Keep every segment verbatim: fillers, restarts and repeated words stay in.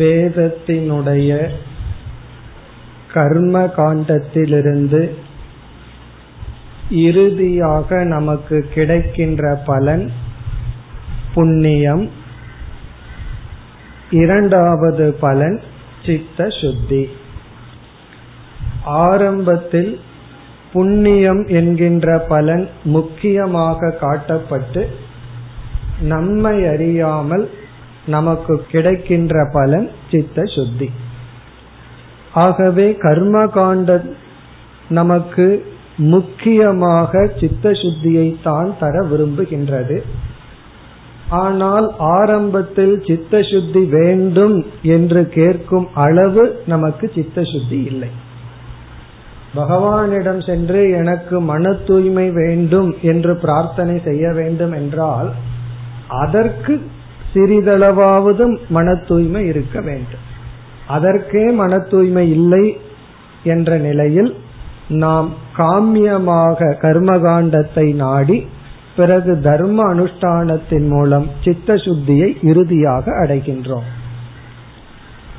வேதத்தினுடைய கர்ம காண்டத்திலிருந்து இறுதியாக நமக்கு கிடைக்கின்ற பலன் புண்ணியம், இரண்டாவது பலன் சித்த சுத்தி. ஆரம்பத்தில் புண்ணியம் என்கின்ற பலன் முக்கியமாக காட்டப்பட்டு நம்மை அறியாமல் நமக்கு கிடைக்கின்ற பலன் சித்த சுத்தி. ஆகவே கர்ம காண்ட நமக்கு முக்கியமாக சித்த சுத்தியை தான் தர விரும்புகின்றது. ஆனால் ஆரம்பத்தில் சித்த சுத்தி வேண்டும் என்று கேட்கும் அளவு நமக்கு சித்த சுத்தி இல்லை. பகவானிடம் சென்று எனக்கு மன தூய்மை வேண்டும் என்று பிரார்த்தனை செய்ய வேண்டும் என்றால் அதற்கு சிறிதளவாவது மன தூய்மை இருக்க வேண்டும். அதற்கே மன தூய்மை இல்லை என்ற நிலையில் நாம் காமியமாக கர்மகாண்டத்தை நாடி பிறகு தர்ம அனுஷ்டானத்தின் மூலம் சித்த சுத்தியை இறுதியாக அடைகின்றோம்.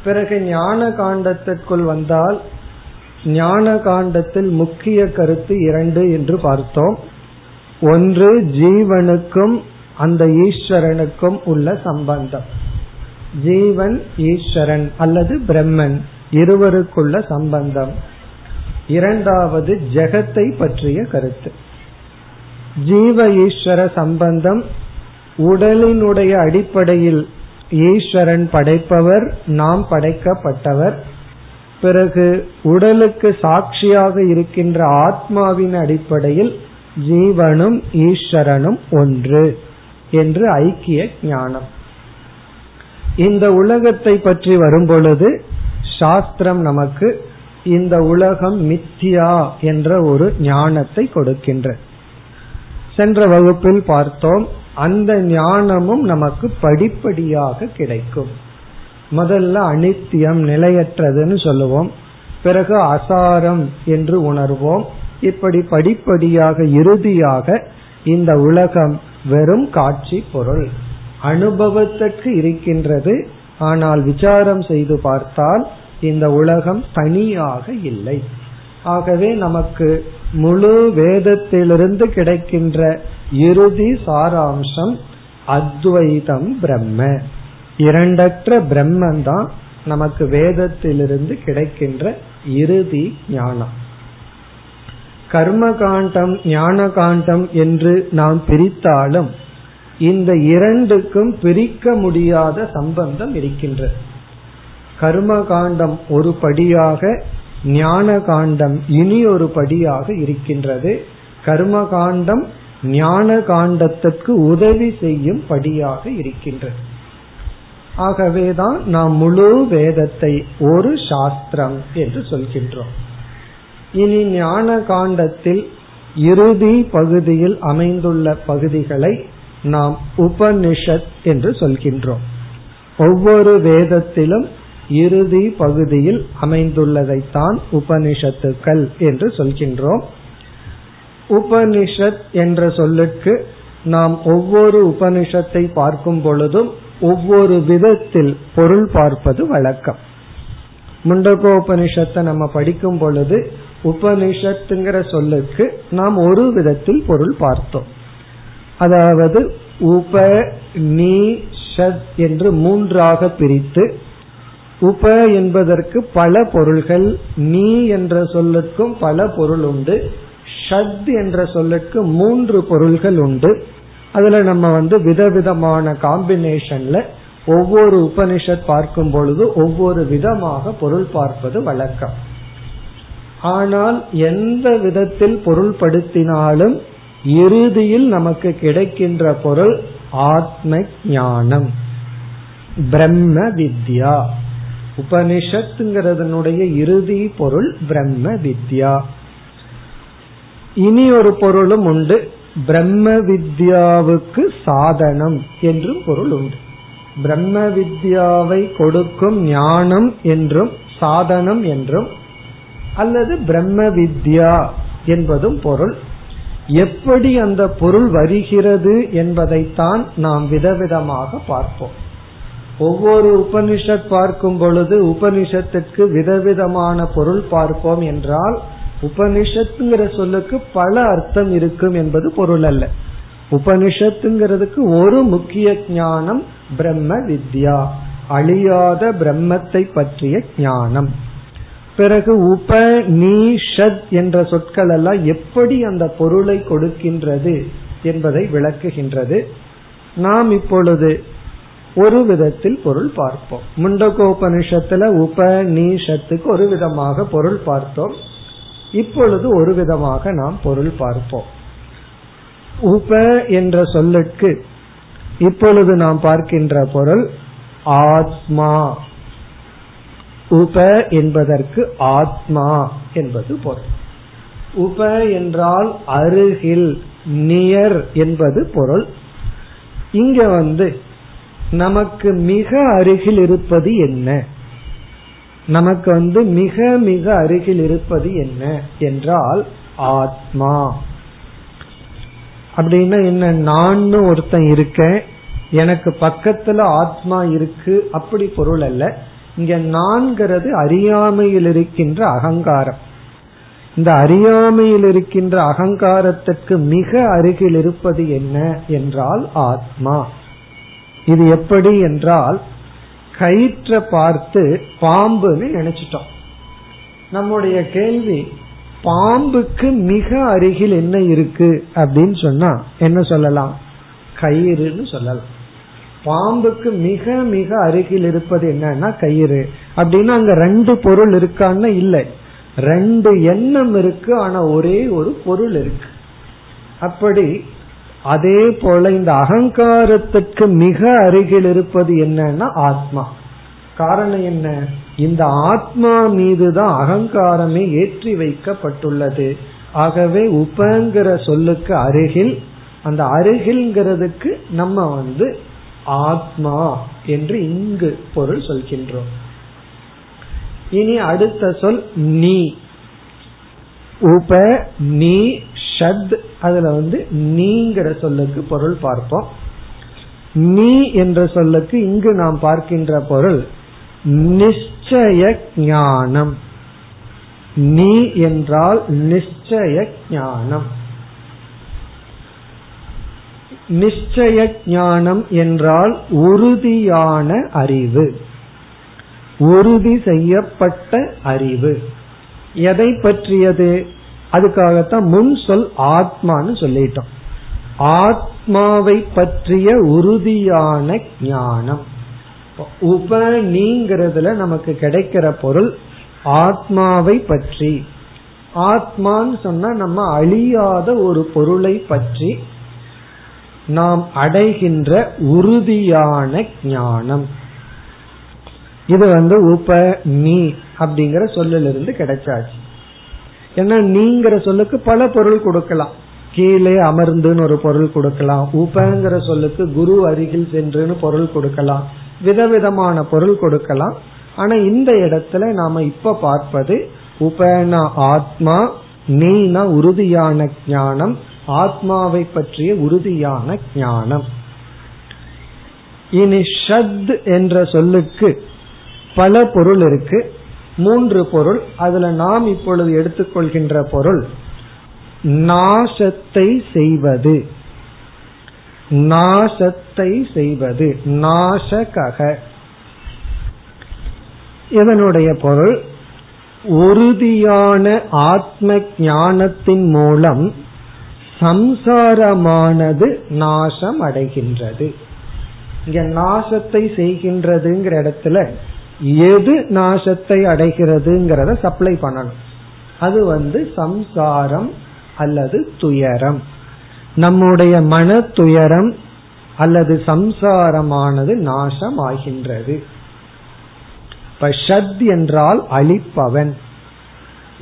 பிறகு ஞான காண்டத்திற்குள் வந்தால் ஞான காண்டத்தில் முக்கிய கருத்து இரண்டு என்று பார்த்தோம். ஒன்று, ஜீவனுக்கும் அந்த ஈஸ்வரனுக்கும் உள்ள சம்பந்தம், ஜீவன் ஈஸ்வரன் அல்லது பிரம்மன் இருவருக்குள்ள சம்பந்தம். இரண்டாவது ஜெகத்தை பற்றிய கருத்து. ஜீவ ஈஸ்வர சம்பந்தம், உடலினுடைய அடிப்படையில் ஈஸ்வரன் படைப்பவர், நாம் படைக்கப்பட்டவர். பிறகு உடலுக்கு சாட்சியாக இருக்கின்ற ஆத்மாவின் அடிப்படையில் ஜீவனும் ஈஸ்வரனும் ஒன்று என்று ஐக்கிய ஞானம். இந்த உலகத்தை பற்றி வரும்பொழுது சாஸ்திரம் நமக்கு இந்த உலகம் மித்யா என்ற ஒரு ஞானத்தை கொடுக்கின்ற சென்ற வகுப்பில் பார்த்தோம். அந்த ஞானமும் நமக்கு படிப்படியாக கிடைக்கும். முதல்ல அனித்தியம், நிலையற்றதுன்னு சொல்லுவோம். பிறகு அசாரம் என்று உணர்வோம். இப்படி படிப்படியாக இறுதியாக இந்த உலகம் வெறும் காட்சி பொருள், அனுபவத்திற்கு இருக்கின்றது. ஆனால் விசாரம் செய்து பார்த்தால் இந்த உலகம் தனியாக இல்லை. ஆகவே நமக்கு முழு வேதத்திலிருந்து கிடைக்கின்ற இறுதி சாராம்சம் அத்வைதம் பிரம்ம, இரண்டற்ற பிரம்மந்தான் நமக்கு வேதத்திலிருந்து கிடைக்கின்ற இறுதி ஞானம். கர்மகாண்டம் ஞான காண்டம் என்று நாம் பிரித்தாலும் இந்த இரண்டுக்கும் பிரிக்க முடியாத சம்பந்தம் இருக்கின்றது. கர்மகாண்டம் ஒரு படியாக, ஞான காண்டம் இனி ஒரு படியாக இருக்கின்றது. கர்மகாண்டம் ஞான காண்டத்திற்கு உதவி செய்யும் படியாக இருக்கின்றது. ஆகவேதான் நாம் முழு வேதத்தை ஒரு சாஸ்திரம் என்று சொல்கின்றோம். இனி ஞான காண்டத்தில் இறுதி பகுதியில் அமைந்துள்ள பகுதிகளை நாம் உபனிஷத் என்று சொல்கின்றோம். ஒவ்வொரு வேதத்திலும் இறுதி பகுதியில் அமைந்துள்ளதைத்தான் உபனிஷத்துக்கள் என்று சொல்கின்றோம். உபனிஷத் என்ற சொல்லுக்கு நாம் ஒவ்வொரு உபனிஷத்தை பார்க்கும் பொழுதும் ஒவ்வொரு விதத்தில் பொருள் பார்ப்பது வழக்கம். முண்டகோபனிஷத்தை நம்ம படிக்கும் பொழுது உபனிஷத்துங்கிற சொல்லுக்கு நாம் ஒரு விதத்தில் பொருள் பார்த்தோம். அதாவது உபநிஷத் என்று மூன்றாக பிரித்து உப என்பதற்கு பல பொருள்கள், நீ என்ற சொல்லுக்கும் பல பொருள் உண்டு, ஷத் என்ற சொல்லுக்கு மூன்று பொருள்கள் உண்டு. அதுல நம்ம வந்து விதவிதமான காம்பினேஷன்ல ஒவ்வொரு உபனிஷத் பார்க்கும் பொழுது ஒவ்வொரு விதமாக பொருள் பார்ப்பது வழக்கம். ஆனால் எந்த விதத்தில் பொருள் படுத்தினாலும் இறுதியில் நமக்கு கிடைக்கின்ற பொருள் ஆத்ம ஞானம், பிரம்ம வித்யா. உபனிஷத்துங்கிறதனுடைய இறுதி பொருள் பிரம்ம வித்யா. இனி ஒரு பொருளும் உண்டு, பிரம்ம வித்யாவுக்கு சாதனம் என்றும் பொருள் உண்டு. பிரம்ம வித்யாவை கொடுக்கும் ஞானம் என்றும் சாதனம் என்றும் அல்லது பிரம்ம வித்யா என்பதும் பொருள். எப்படி அந்த பொருள் வருகிறது என்பதைத்தான் நாம் விதவிதமாக பார்ப்போம். ஒவ்வொரு உபனிஷத் பார்க்கும் பொழுது உபனிஷத்துக்கு விதவிதமான பொருள் பார்ப்போம் என்றால் உபனிஷத்துங்கிற சொல்லுக்கு பல அர்த்தம் இருக்கும் என்பது பொருள் அல்ல. உபனிஷத்துங்கிறதுக்கு ஒரு முக்கிய ஞானம் பிரம்ம வித்யா, அழியாத பிரம்மத்தை பற்றிய ஞானம். பிறகு உபனிஷத் என்ற சொற்கள் எல்லாம் எப்படி அந்த பொருளை கொடுக்கின்றது என்பதை விளக்குகின்றது. நாம் இப்பொழுது ஒரு விதத்தில் பொருள் பார்ப்போம். முண்டகோபனிஷத்துல உபனிஷத்துக்கு ஒரு விதமாக பொருள் பார்த்தோம், இப்பொழுது ஒரு விதமாக நாம் பொருள் பார்ப்போம். உப என்ற சொல்லுக்கு இப்பொழுது நாம் பார்க்கின்ற பொருள் ஆத்மா. உப என்பதற்கு ஆத்மா என்பது பொருள். உப என்றால் அருகில், நியர் என்பது பொருள். இங்க வந்து நமக்கு மிக அருகில் இருப்பது என்ன, நமக்கு வந்து மிக மிக அருகில் இருப்பது என்ன என்றால் ஆத்மா. அப்படின்னா என்ன, நான்னு ஒருத்தன் இருக்க, எனக்கு பக்கத்துல ஆத்மா இருக்கு, அப்படி பொருள் அல்ல. இங்க நான்கிறது அறியாமையில் இருக்கின்ற அகங்காரம். இந்த அறியாமையில் இருக்கின்ற அகங்காரத்துக்கு மிக அருகில் இருப்பது என்ன என்றால் ஆத்மா. இது எப்படி என்றால், கயிற்ற பார்த்து பாம்புன்னு நினைச்சிட்டோம். நம்முடைய கேள்வி, பாம்புக்கு மிக அருகில் என்ன இருக்கு அப்படின்னு சொன்னா என்ன சொல்லலாம், கயிறுன்னு சொல்லலாம். பாம்புக்கு மிக மிக அருகில் இருப்பது என்னன்னா கயிறு. அப்படின்னா அங்க ரெண்டு பொருள் இருக்கான்னு இல்லை, ரெண்டு எண்ணம் இருக்கு, ஆனா ஒரே ஒரு பொருள் இருக்கு. அப்படி அதே போல இந்த அகங்காரத்துக்கு மிக அருகில் இருப்பது என்னன்னா ஆத்மா. காரணம் என்ன, இந்த ஆத்மா மீதுதான் அகங்காரமே ஏற்றி வைக்கப்பட்டுள்ளது. ஆகவே உபங்கிற சொல்லுக்கு அருகில், அந்த அருகில்ங்கிறதுக்கு நம்ம வந்து ஆத்மா என்று இங்கு பொருள் சொல்கின்றோம். இனி அடுத்த சொல் நீ. உப நீ ஷத், அதுல வந்து நீங்கிற சொல்லுக்கு பொருள் பார்ப்போம். நீ என்ற சொல்லுக்கு இங்கு நாம் பார்க்கின்ற பொருள் நிச்சய ஞானம். நீ என்றால் நிச்சய ஞானம். நிச்சய ஞானம் என்றால் உறுதியான அறிவு, உறுதி செய்யப்பட்ட அறிவு. எதை பற்றியது? அதுக்காகத்தான் முன் சொல் ஆத்மான்னு சொல்லிட்டோம். ஆத்மாவை பற்றிய உறுதியான ஞானம். உபனிங்கிறதுல நமக்கு கிடைக்கிற பொருள் ஆத்மாவை பற்றி. ஆத்மான்னு சொன்னா நம்ம அழியாத ஒரு பொருளை பற்றி நாம் அடைகின்ற உறுதியான ஞானம். இது வந்து உபநி அப்படிங்கிற சொல்லிலிருந்து கிடைச்சாச்சு. ஏன்னா நீங்கிற சொல்லுக்கு பல பொருள் கொடுக்கலாம். கீழே அமர்ந்துன்னு ஒரு பொருள் கொடுக்கலாம், உபங்கிற சொல்லுக்கு குரு அருகில் சென்றுன்னு பொருள் கொடுக்கலாம், விதவிதமான பொருள் கொடுக்கலாம். ஆனா இந்த இடத்துல நாம இப்ப பார்ப்பது உபனா ஆத்மா, நீனா உறுதியான ஞானம், ஆத்மாவை பற்றிய உறுதியான ஞானம். இனி ஷத் என்ற சொல்லுக்கு பல பொருள் இருக்கு, மூன்று பொருள். அதுல நாம் இப்பொழுது எடுத்துக்கொள்கின்ற பொருள் நாசத்தை செய்வது. நாசத்தை செய்வது நாசக. இதனுடைய பொருள் உறுதியான ஆத்ம ஞானத்தின் மூலம் சம்சாரமானது நாசம் அடைகின்றது. இங்க நாசத்தை செய்கின்றதுங்கிற இடத்துல எது நாசத்தை அடைகிறதுங்கிறத சப்ளை பண்ணணும். அது வந்து சம்சாரம் அல்லது துயரம். நம்முடைய மன துயரம் அல்லது சம்சாரமானது நாசம் ஆகின்றது. இப்ப ஷத் என்றால் அழிப்பவன்.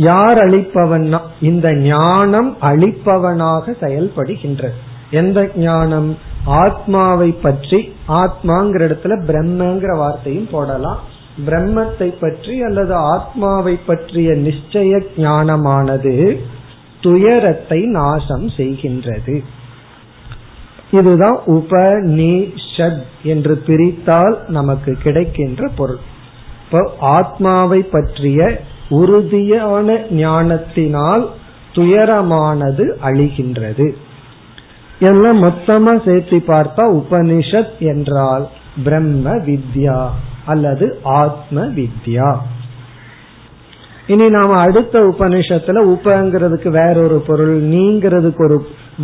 யார் அழிப்பவன்? இந்த ஞானம் அழிப்பவனாக செயல்படுகின்றது. எந்த ஞானம்? ஆத்மாவை பற்றி. ஆத்மாங்கிற இடத்துல பிரம்மங்கிற வார்த்தையும் போடலாம். பிரம்மத்தை பற்றி அல்லது ஆத்மாவை பற்றிய நிச்சய ஞானமானது துயரத்தை நாசம் செய்கின்றது. இதுதான் உபநிஷத் என்று பிரித்தால் நமக்கு கிடைக்கின்ற பொருள். இப்போ ஆத்மாவை பற்றிய உறுதியான ஞானத்தினால் துயரமானது அழிகின்றது. எல்லாம் மொத்தமா சேர்த்து பார்த்தா உபனிஷத் என்றால் பிரம்ம வித்யா அல்லது ஆத்ம வித்யா. இனி நாம அடுத்த உபனிஷத்துல உபங்கிறதுக்கு வேறொரு பொருள், நீங்கிறதுக்கு ஒரு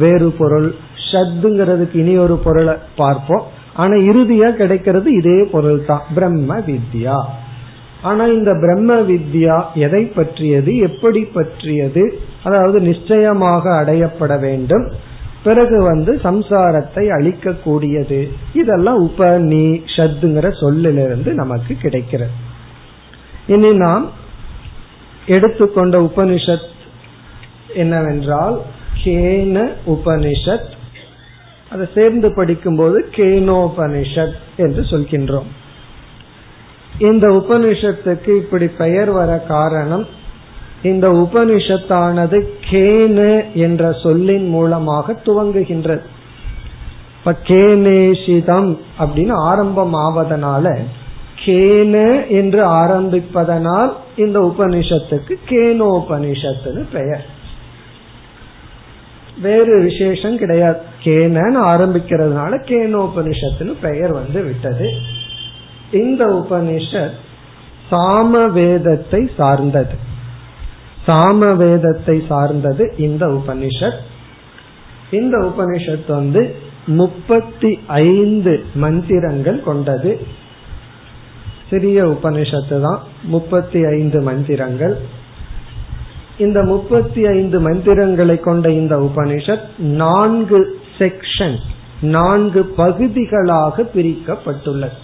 வேறு பொருள், ஷத்துங்கிறதுக்கு இனி ஒரு பொருளை பார்ப்போம். ஆனா இறுதியா கிடைக்கிறது இதே பொருள் தான், பிரம்ம வித்யா. ஆனா இந்த பிரம்ம வித்யா எதை பற்றியது, எப்படி பற்றியது, அதாவது நிச்சயமாக அடையப்பட வேண்டும், பிறகு வந்து சம்சாரத்தை அழிக்க கூடியது, இதெல்லாம் உபநிஷத்துங்கிற சொல்லிலிருந்து நமக்கு கிடைக்கிறது. இனி நாம் எடுத்துக்கொண்ட உபனிஷத் என்னவென்றால் கேன உபனிஷத், அதை சேர்ந்து படிக்கும் போது கேனோபனிஷத் என்று சொல்கின்றோம். இந்த உபனிஷத்துக்கு இப்படி பெயர் வர காரணம், இந்த உபனிஷத்தானது கேனு என்ற சொல்லின் மூலமாக துவங்குகின்றது. இப்ப கேனேஷிதம் அப்படின்னு ஆரம்பம் ஆவதனால, கேனு என்று ஆரம்பிப்பதனால் இந்த உபனிஷத்துக்கு கேனோபனிஷத்துன்னு பெயர். வேறு விசேஷம் கிடையாது, கேனன்னு ஆரம்பிக்கிறதுனால கேனோபனிஷத்துன்னு பெயர் வந்து விட்டது. இந்த உபனிஷத் சாமவேதத்தை சார்ந்தது, சாமவேதத்தை சார்ந்தது இந்த உபனிஷத். இந்த உபனிஷத் வந்து முப்பத்தி ஐந்து மந்திரங்கள் கொண்டது. சிறிய உபனிஷத்து தான், முப்பத்தி ஐந்து மந்திரங்கள். இந்த முப்பத்தி ஐந்து மந்திரங்களை கொண்ட இந்த உபனிஷத் நான்கு செக்ஷன், நான்கு பகுதிகளாக பிரிக்கப்பட்டுள்ளது.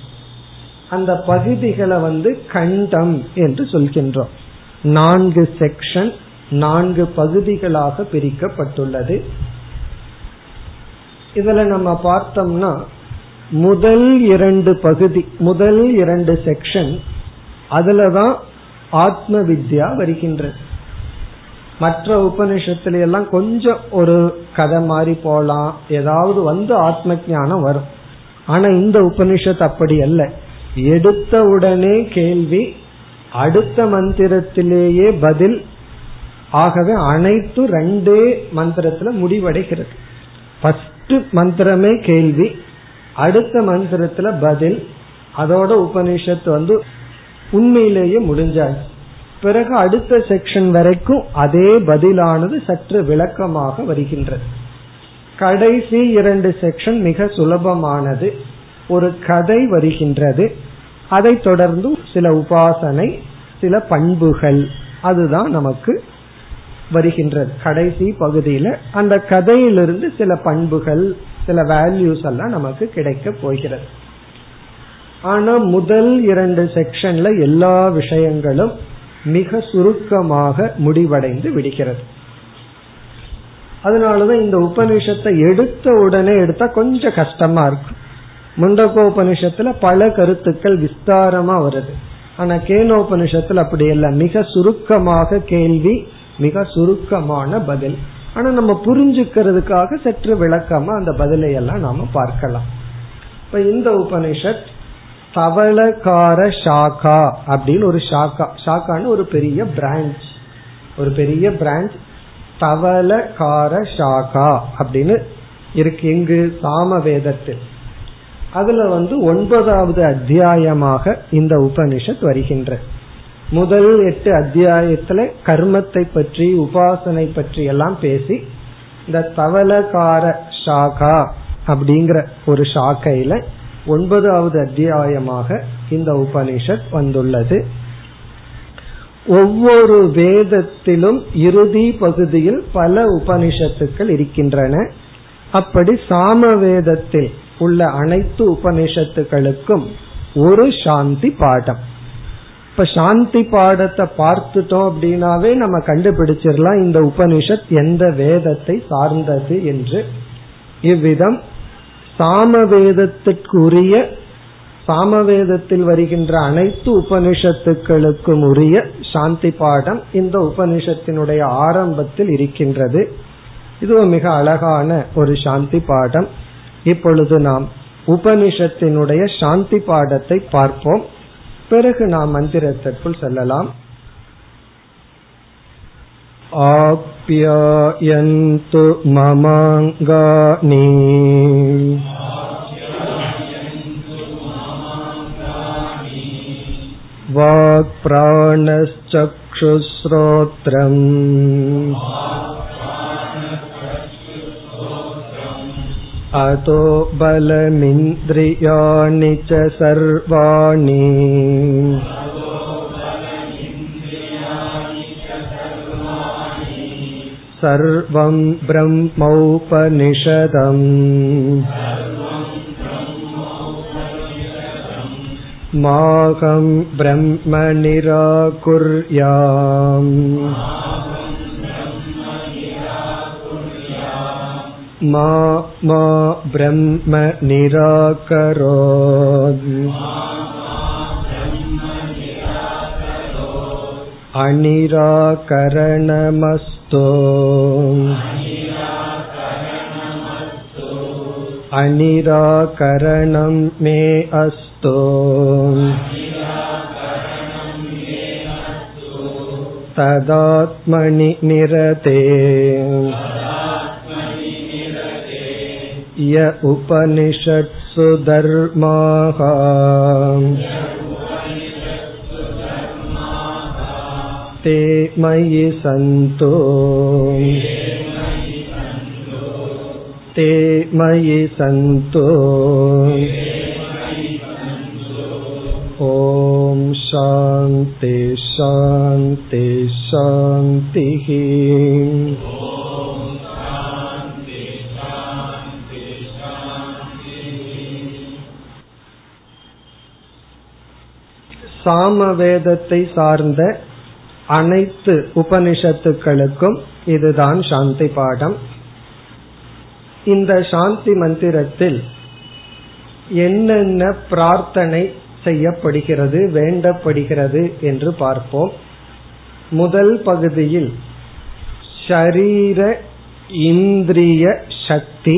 அந்த பகுதிகளை வந்து கண்டம் என்று சொல்கின்றோம். நான்கு செக்ஷன், நான்கு பகுதிகளாக பிரிக்கப்பட்டுள்ளது. இதுல நம்ம பார்த்தோம்னா முதல் இரண்டு பகுதி, முதல் இரண்டு செக்ஷன், அதுலதான் ஆத்ம வித்யா வருகின்றது. மற்ற உபநிஷத்துல எல்லாம் கொஞ்சம் ஒரு கதை மாதிரி போலாம், ஏதாவது வந்து ஆத்ம ஞானம் வரும். ஆனா இந்த உபநிஷத் அப்படி அல்ல, எடுத்த உடனே கேள்வி, அடுத்த மந்திரத்திலேயே பதில். ஆகவே அனைத்து ரெண்டே மந்திரத்துல முடிவடைகிறது. ஃபர்ஸ்ட் மந்திரமே கேள்வி, அடுத்த மந்திரத்துல பதில். அதோட உபனிஷத்து வந்து உண்மையிலேயே முடிஞ்சாச்சு. பிறகு அடுத்த செக்ஷன் வரைக்கும் அதே பதிலானது சற்று விளக்கமாக வருகின்றது. கடைசி இரண்டு செக்ஷன் மிக சுலபமானது, ஒரு கதை வருகின்றது. அதை தொடர்ந்து சில உபாசனை, சில பண்புகள், அதுதான் நமக்கு வருகின்றது. கடைசி பகுதியில அந்த கதையிலிருந்து சில பண்புகள், சில வேல்யூஸ் எல்லாம் நமக்கு கிடைக்க போகிறது. ஆனா முதல் இரண்டு செக்ஷன்ல எல்லா விஷயங்களும் மிக சுருக்கமாக முடிவடைந்து விடுகிறது. அதனாலதான் இந்த உபநிஷத்தை எடுத்த உடனே எடுத்தா கொஞ்சம் கஷ்டமா இருக்கும். முண்டகோபனிஷத்துல பல கருத்துக்கள் விஸ்தாரமா வருது. ஆனா கேனோபனிஷத்துல அப்படி இல்ல, மிக சுருக்கமாக கேள்வி, மிக சுருக்கமான பதில். ஆனா நம்ம புரிஞ்சுக்கிறதுக்காக சற்று விளக்கமா அந்த பதிலை எல்லாம் நாம பார்க்கலாம். இப்ப இந்த உபனிஷத் தவளகார சாகா அப்படின்னு ஒரு சாகா, சாகான்னு ஒரு பெரிய பிரான்ச், ஒரு பெரிய பிரான்ச் தவளகார சாகா அப்படின்னு இருக்கு. இங்கு சாமவேதத்தில் அதுல வந்து ஒன்பதாவது அத்தியாயமாக இந்த உபனிஷத் வருகின்ற முதல் எட்டு அத்தியாயத்துல கர்மத்தை பற்றி, உபாசனை பற்றி எல்லாம் பேசி, இந்த தவளகார சாகா அப்படிங்கிற ஒரு சாக்கையில ஒன்பதாவது அத்தியாயமாக இந்த உபனிஷத் வந்துள்ளது. ஒவ்வொரு வேதத்திலும் இறுதி பகுதியில் பல உபனிஷத்துக்கள் இருக்கின்றன. அப்படி சாமவேதத்தில் உள்ள அனைத்து உபனிஷத்துக்களுக்கும் ஒரு சாந்தி பாடம். இப்ப சாந்தி பாடத்தை பார்த்துட்டோம் அப்படின்னாவே நம்ம கண்டுபிடிச்சிடலாம் இந்த உபனிஷத் எந்த வேதத்தை சார்ந்தது என்று. இவ்விதம் சாமவேதத்திற்குரிய, சாமவேதத்தில் வருகின்ற அனைத்து உபனிஷத்துக்களுக்கும் உரிய சாந்தி பாடம் இந்த உபனிஷத்தினுடைய ஆரம்பத்தில் இருக்கின்றது. இதுவும் மிக அழகான ஒரு சாந்தி பாடம். இப்பொழுது நாம் உபனிஷத்தினுடைய சாந்தி பாடத்தை பார்ப்போம், பிறகு நாம் மந்திரத்திற்குள் செல்லலாம். ஆப்யாயந்து மமாங்கானி வாக் பிராணச்சக்ஷுஸ்ரோத்ரம் அதோ பலமிந்திரியாணி ச சர்வாணி சர்வம் ப்ரஹ்மோபநிஷதம் மாகம் ப்ரஹ்ம நிராகுர்யாம் மா மா ப்ரஹ்ம நிராகரோத் அநிராகரணமஸ்து அநிராகரணம் மே அஸ்து ததாத்மனி நிரதே ய உபனிஷத்சு தர்மாஹ தே மயி சந்தோ தே மயி சந்தோ ஓம் சாந்தி சாந்தி சாந்திஹி. சாமவேதத்தை சார்ந்த அனைத்து உபனிஷத்துக்களுக்கும் இதுதான் சாந்தி பாடம். இந்த சாந்தி மந்திரத்தில் என்னென்ன பிரார்த்தனை செய்யப்படுகிறது, வேண்டப்படுகிறது என்று பார்ப்போம். முதல் பகுதியில் ஷரீர இந்திரிய சக்தி,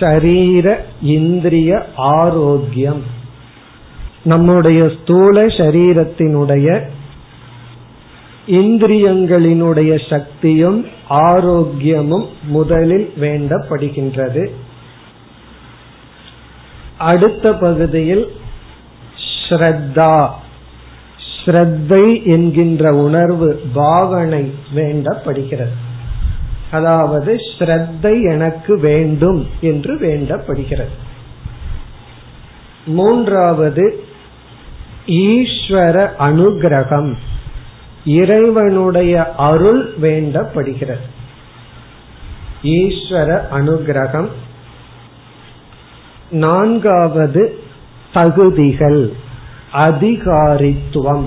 ஷரீர இந்திரிய ஆரோக்கியம், நம்முடைய ஸ்தூல சரீரத்தினுடைய இந்திரியங்களினுடைய சக்தியும் ஆரோக்கியமும் முதலில் வேண்டப்படுகின்றது. அடுத்த பகுதியில் ஸ்ரத்தா, ஸ்ரத்தை என்கின்ற உணர்வு, பாவனை வேண்டப்படுகிறது. அதாவது ஸ்ரத்தை எனக்கு வேண்டும் என்று வேண்டப்படுகிறது. மூன்றாவது ஈஸ்வர அனுகிரகம், இறைவனுடைய அருள் வேண்டப்படுகிறது. ஈஸ்வர அனுகிரகம். நான்காவது தகுதிகள், அதிகாரித்துவம்.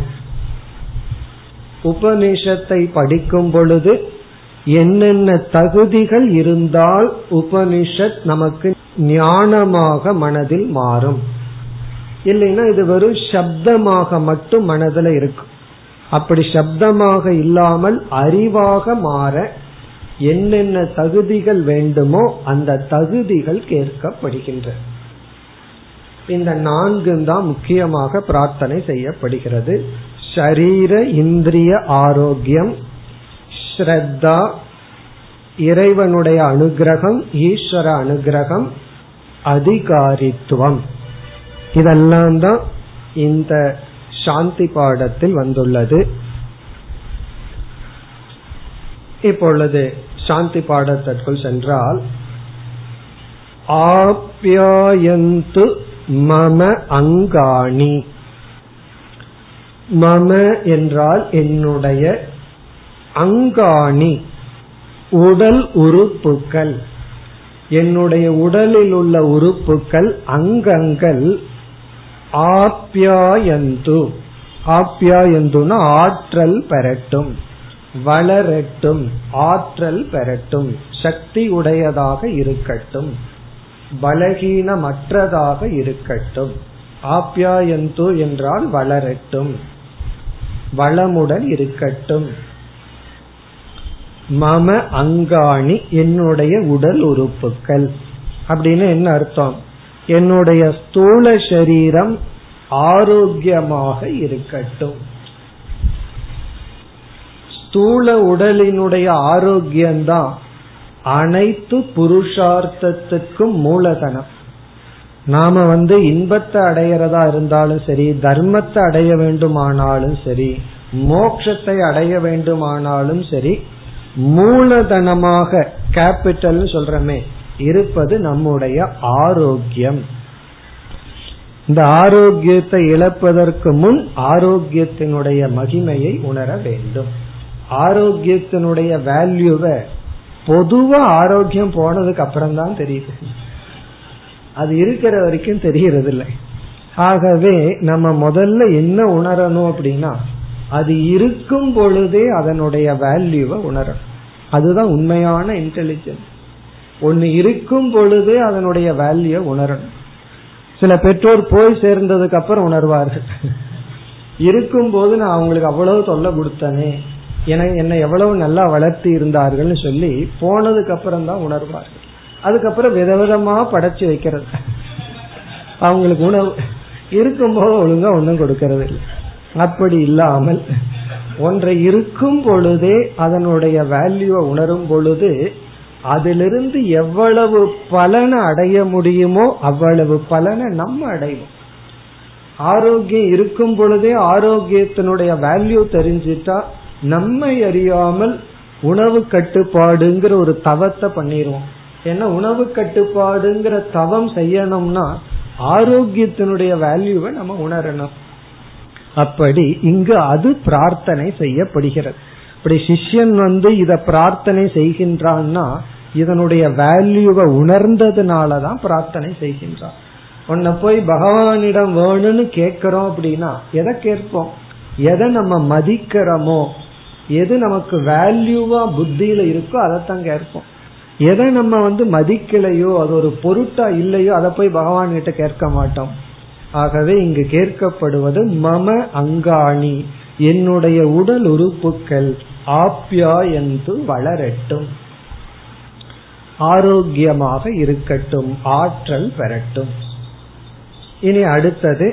உபனிஷத்தை படிக்கும் பொழுது என்னென்ன தகுதிகள் இருந்தால் உபனிஷத் நமக்கு ஞானமாக மனதில் மாறும், இல்லைன்னா இது வெறும் சப்தமாக மட்டும் மனதில் இருக்கும். அப்படி சப்தமாக இல்லாமல் அறிவாக மாற என்னென்ன தகுதிகள் வேண்டுமோ அந்த தகுதிகள் கேட்கப்படுகின்றன. இந்த நான்கு தான் முக்கியமாக பிரார்த்தனை செய்யப்படுகிறது. ஷரீர இந்திரிய ஆரோக்கியம், ஸ்ரத்தா இறைவனுடைய அனுகிரகம், ஈஸ்வர அனுகிரகம், அதிகாரித்துவம். இதெல்லாம் தான் இந்த சாந்தி பாடத்தில் வந்துள்ளது. இப்பொழுது சாந்தி பாடத்திற்குள் சென்றால் ஆப்யாயந்து மம அங்காணி. மம என்றால் என்னுடைய, அங்காணி உடல் உறுப்புக்கள், என்னுடைய உடலில் உள்ள உறுப்புக்கள், அங்கங்கள். ஆப்யாயந்து, ஆப்யாயந்துனா ஆற்றல் பெறட்டும், வளரட்டும், ஆற்றல் பெறட்டும், சக்தி உடையதாக இருக்கட்டும், பலகீனமற்றதாக இருக்கட்டும். ஆப்யாயந்து என்றால் வளரட்டும், வளமுடன் இருக்கட்டும். மம அங்காணி என்னுடைய உடல் உறுப்புக்கள், அப்படின்னு என்ன அர்த்தம்? என்னுடைய ஸ்தூல சரீரம் ஆரோக்கியமாக இருக்கட்டும். ஸ்தூல உடலினுடைய ஆரோக்கியம்தான் அனைத்து புருஷார்த்தத்துக்கும் மூலதனம். நாம வந்து இன்பத்தை அடையிறதா இருந்தாலும் சரி, தர்மத்தை அடைய வேண்டுமானாலும் சரி, மோட்சத்தை அடைய வேண்டுமானாலும் சரி, மூலதனமாக கேபிட்டல் சொல்றமே இருப்பது நம்முடைய ஆரோக்கியம். இந்த ஆரோக்கியத்தை இழப்பதற்கு முன் ஆரோக்கியத்தினுடைய மகிமையை உணர வேண்டும். ஆரோக்கியத்தினுடைய வேல்யூவை பொதுவா ஆரோக்கியம் போனதுக்கு அப்புறம் தான் தெரியுது, அது இருக்கிற வரைக்கும் தெரியறது இல்லை. ஆகவே நம்ம முதல்ல என்ன உணரணும் அப்படின்னா, அது இருக்கும் பொழுதே அதனுடைய வேல்யூவை உணரணும். அதுதான் உண்மையான இன்டெலிஜென்ஸ். ஒன்னு இருக்கும் பொழுதே அதனுடைய வேல்யூ உணரணும். சில பெற்றோர் போய் சேர்ந்ததுக்கு அப்புறம் உணர்வார்கள். இருக்கும் போது நான் அவங்களுக்கு அவ்வளவு தொல்லை கொடுத்தனே, என்னை எவ்வளவு நல்லா வளர்த்தி இருந்தார்கள் சொல்லி போனதுக்கு அப்புறம் தான் உணர்வார்கள். அதுக்கப்புறம் விதவிதமா படைச்சு வைக்கிறது அவங்களுக்கு. உணவு இருக்கும்போது ஒழுங்கா ஒன்றும் கொடுக்கறது இல்லை. அப்படி இல்லாமல் ஒன்றை இருக்கும் பொழுதே அதனுடைய வேல்யூவை உணரும் பொழுது அதிலிருந்து எவ்வளவு பலனை அடைய முடியுமோ அவ்வளவு பலனை நம்ம அடைவோம். ஆரோக்கியம் இருக்கும் பொழுதே ஆரோக்கியத்தினுடைய வேல்யூ தெரிஞ்சிட்டா நம்மை அறியாமல் உணவு கட்டுப்பாடுங்கிற ஒரு தவத்தை பண்ணிடுவோம். ஏன்னா உணவு கட்டுப்பாடுங்கிற தவம் செய்யணும்னா ஆரோக்கியத்தினுடைய வேல்யூவை நம்ம உணரணும். அப்படி இங்கு அது பிரார்த்தனை செய்யப்படுகிறது. அப்படி சிஷ்யன் வந்து இத பிரார்த்தனை செய்கின்றான்னா இதனுடைய வேல்யூவை உணர்ந்ததுனாலதான் பிரார்த்தனை செய்கின்றான். உன்னை போய் பகவானிடம் வேணும்னு கேட்கிறோம் அப்படின்னா எதை கேட்போம்? எதை நம்ம மதிக்கிறோமோ, எது நமக்கு வேல்யூவா புத்தியில இருக்கோ அதைத்தான் கேட்போம். எதை நம்ம வந்து மதிக்கலையோ, அது ஒரு பொருட்டா இல்லையோ, அதை போய் பகவான் கிட்ட கேட்க மாட்டோம். ஆகவே இங்கு கேட்கப்படுவது மம அங்காணி, என்னுடைய உடல் உறுப்புக்கள் ஆப்யா என்று வளரட்டும், ஆரோக்கியமாக இருக்கட்டும், ஆற்றல் பெறட்டும். இனி அடுத்தது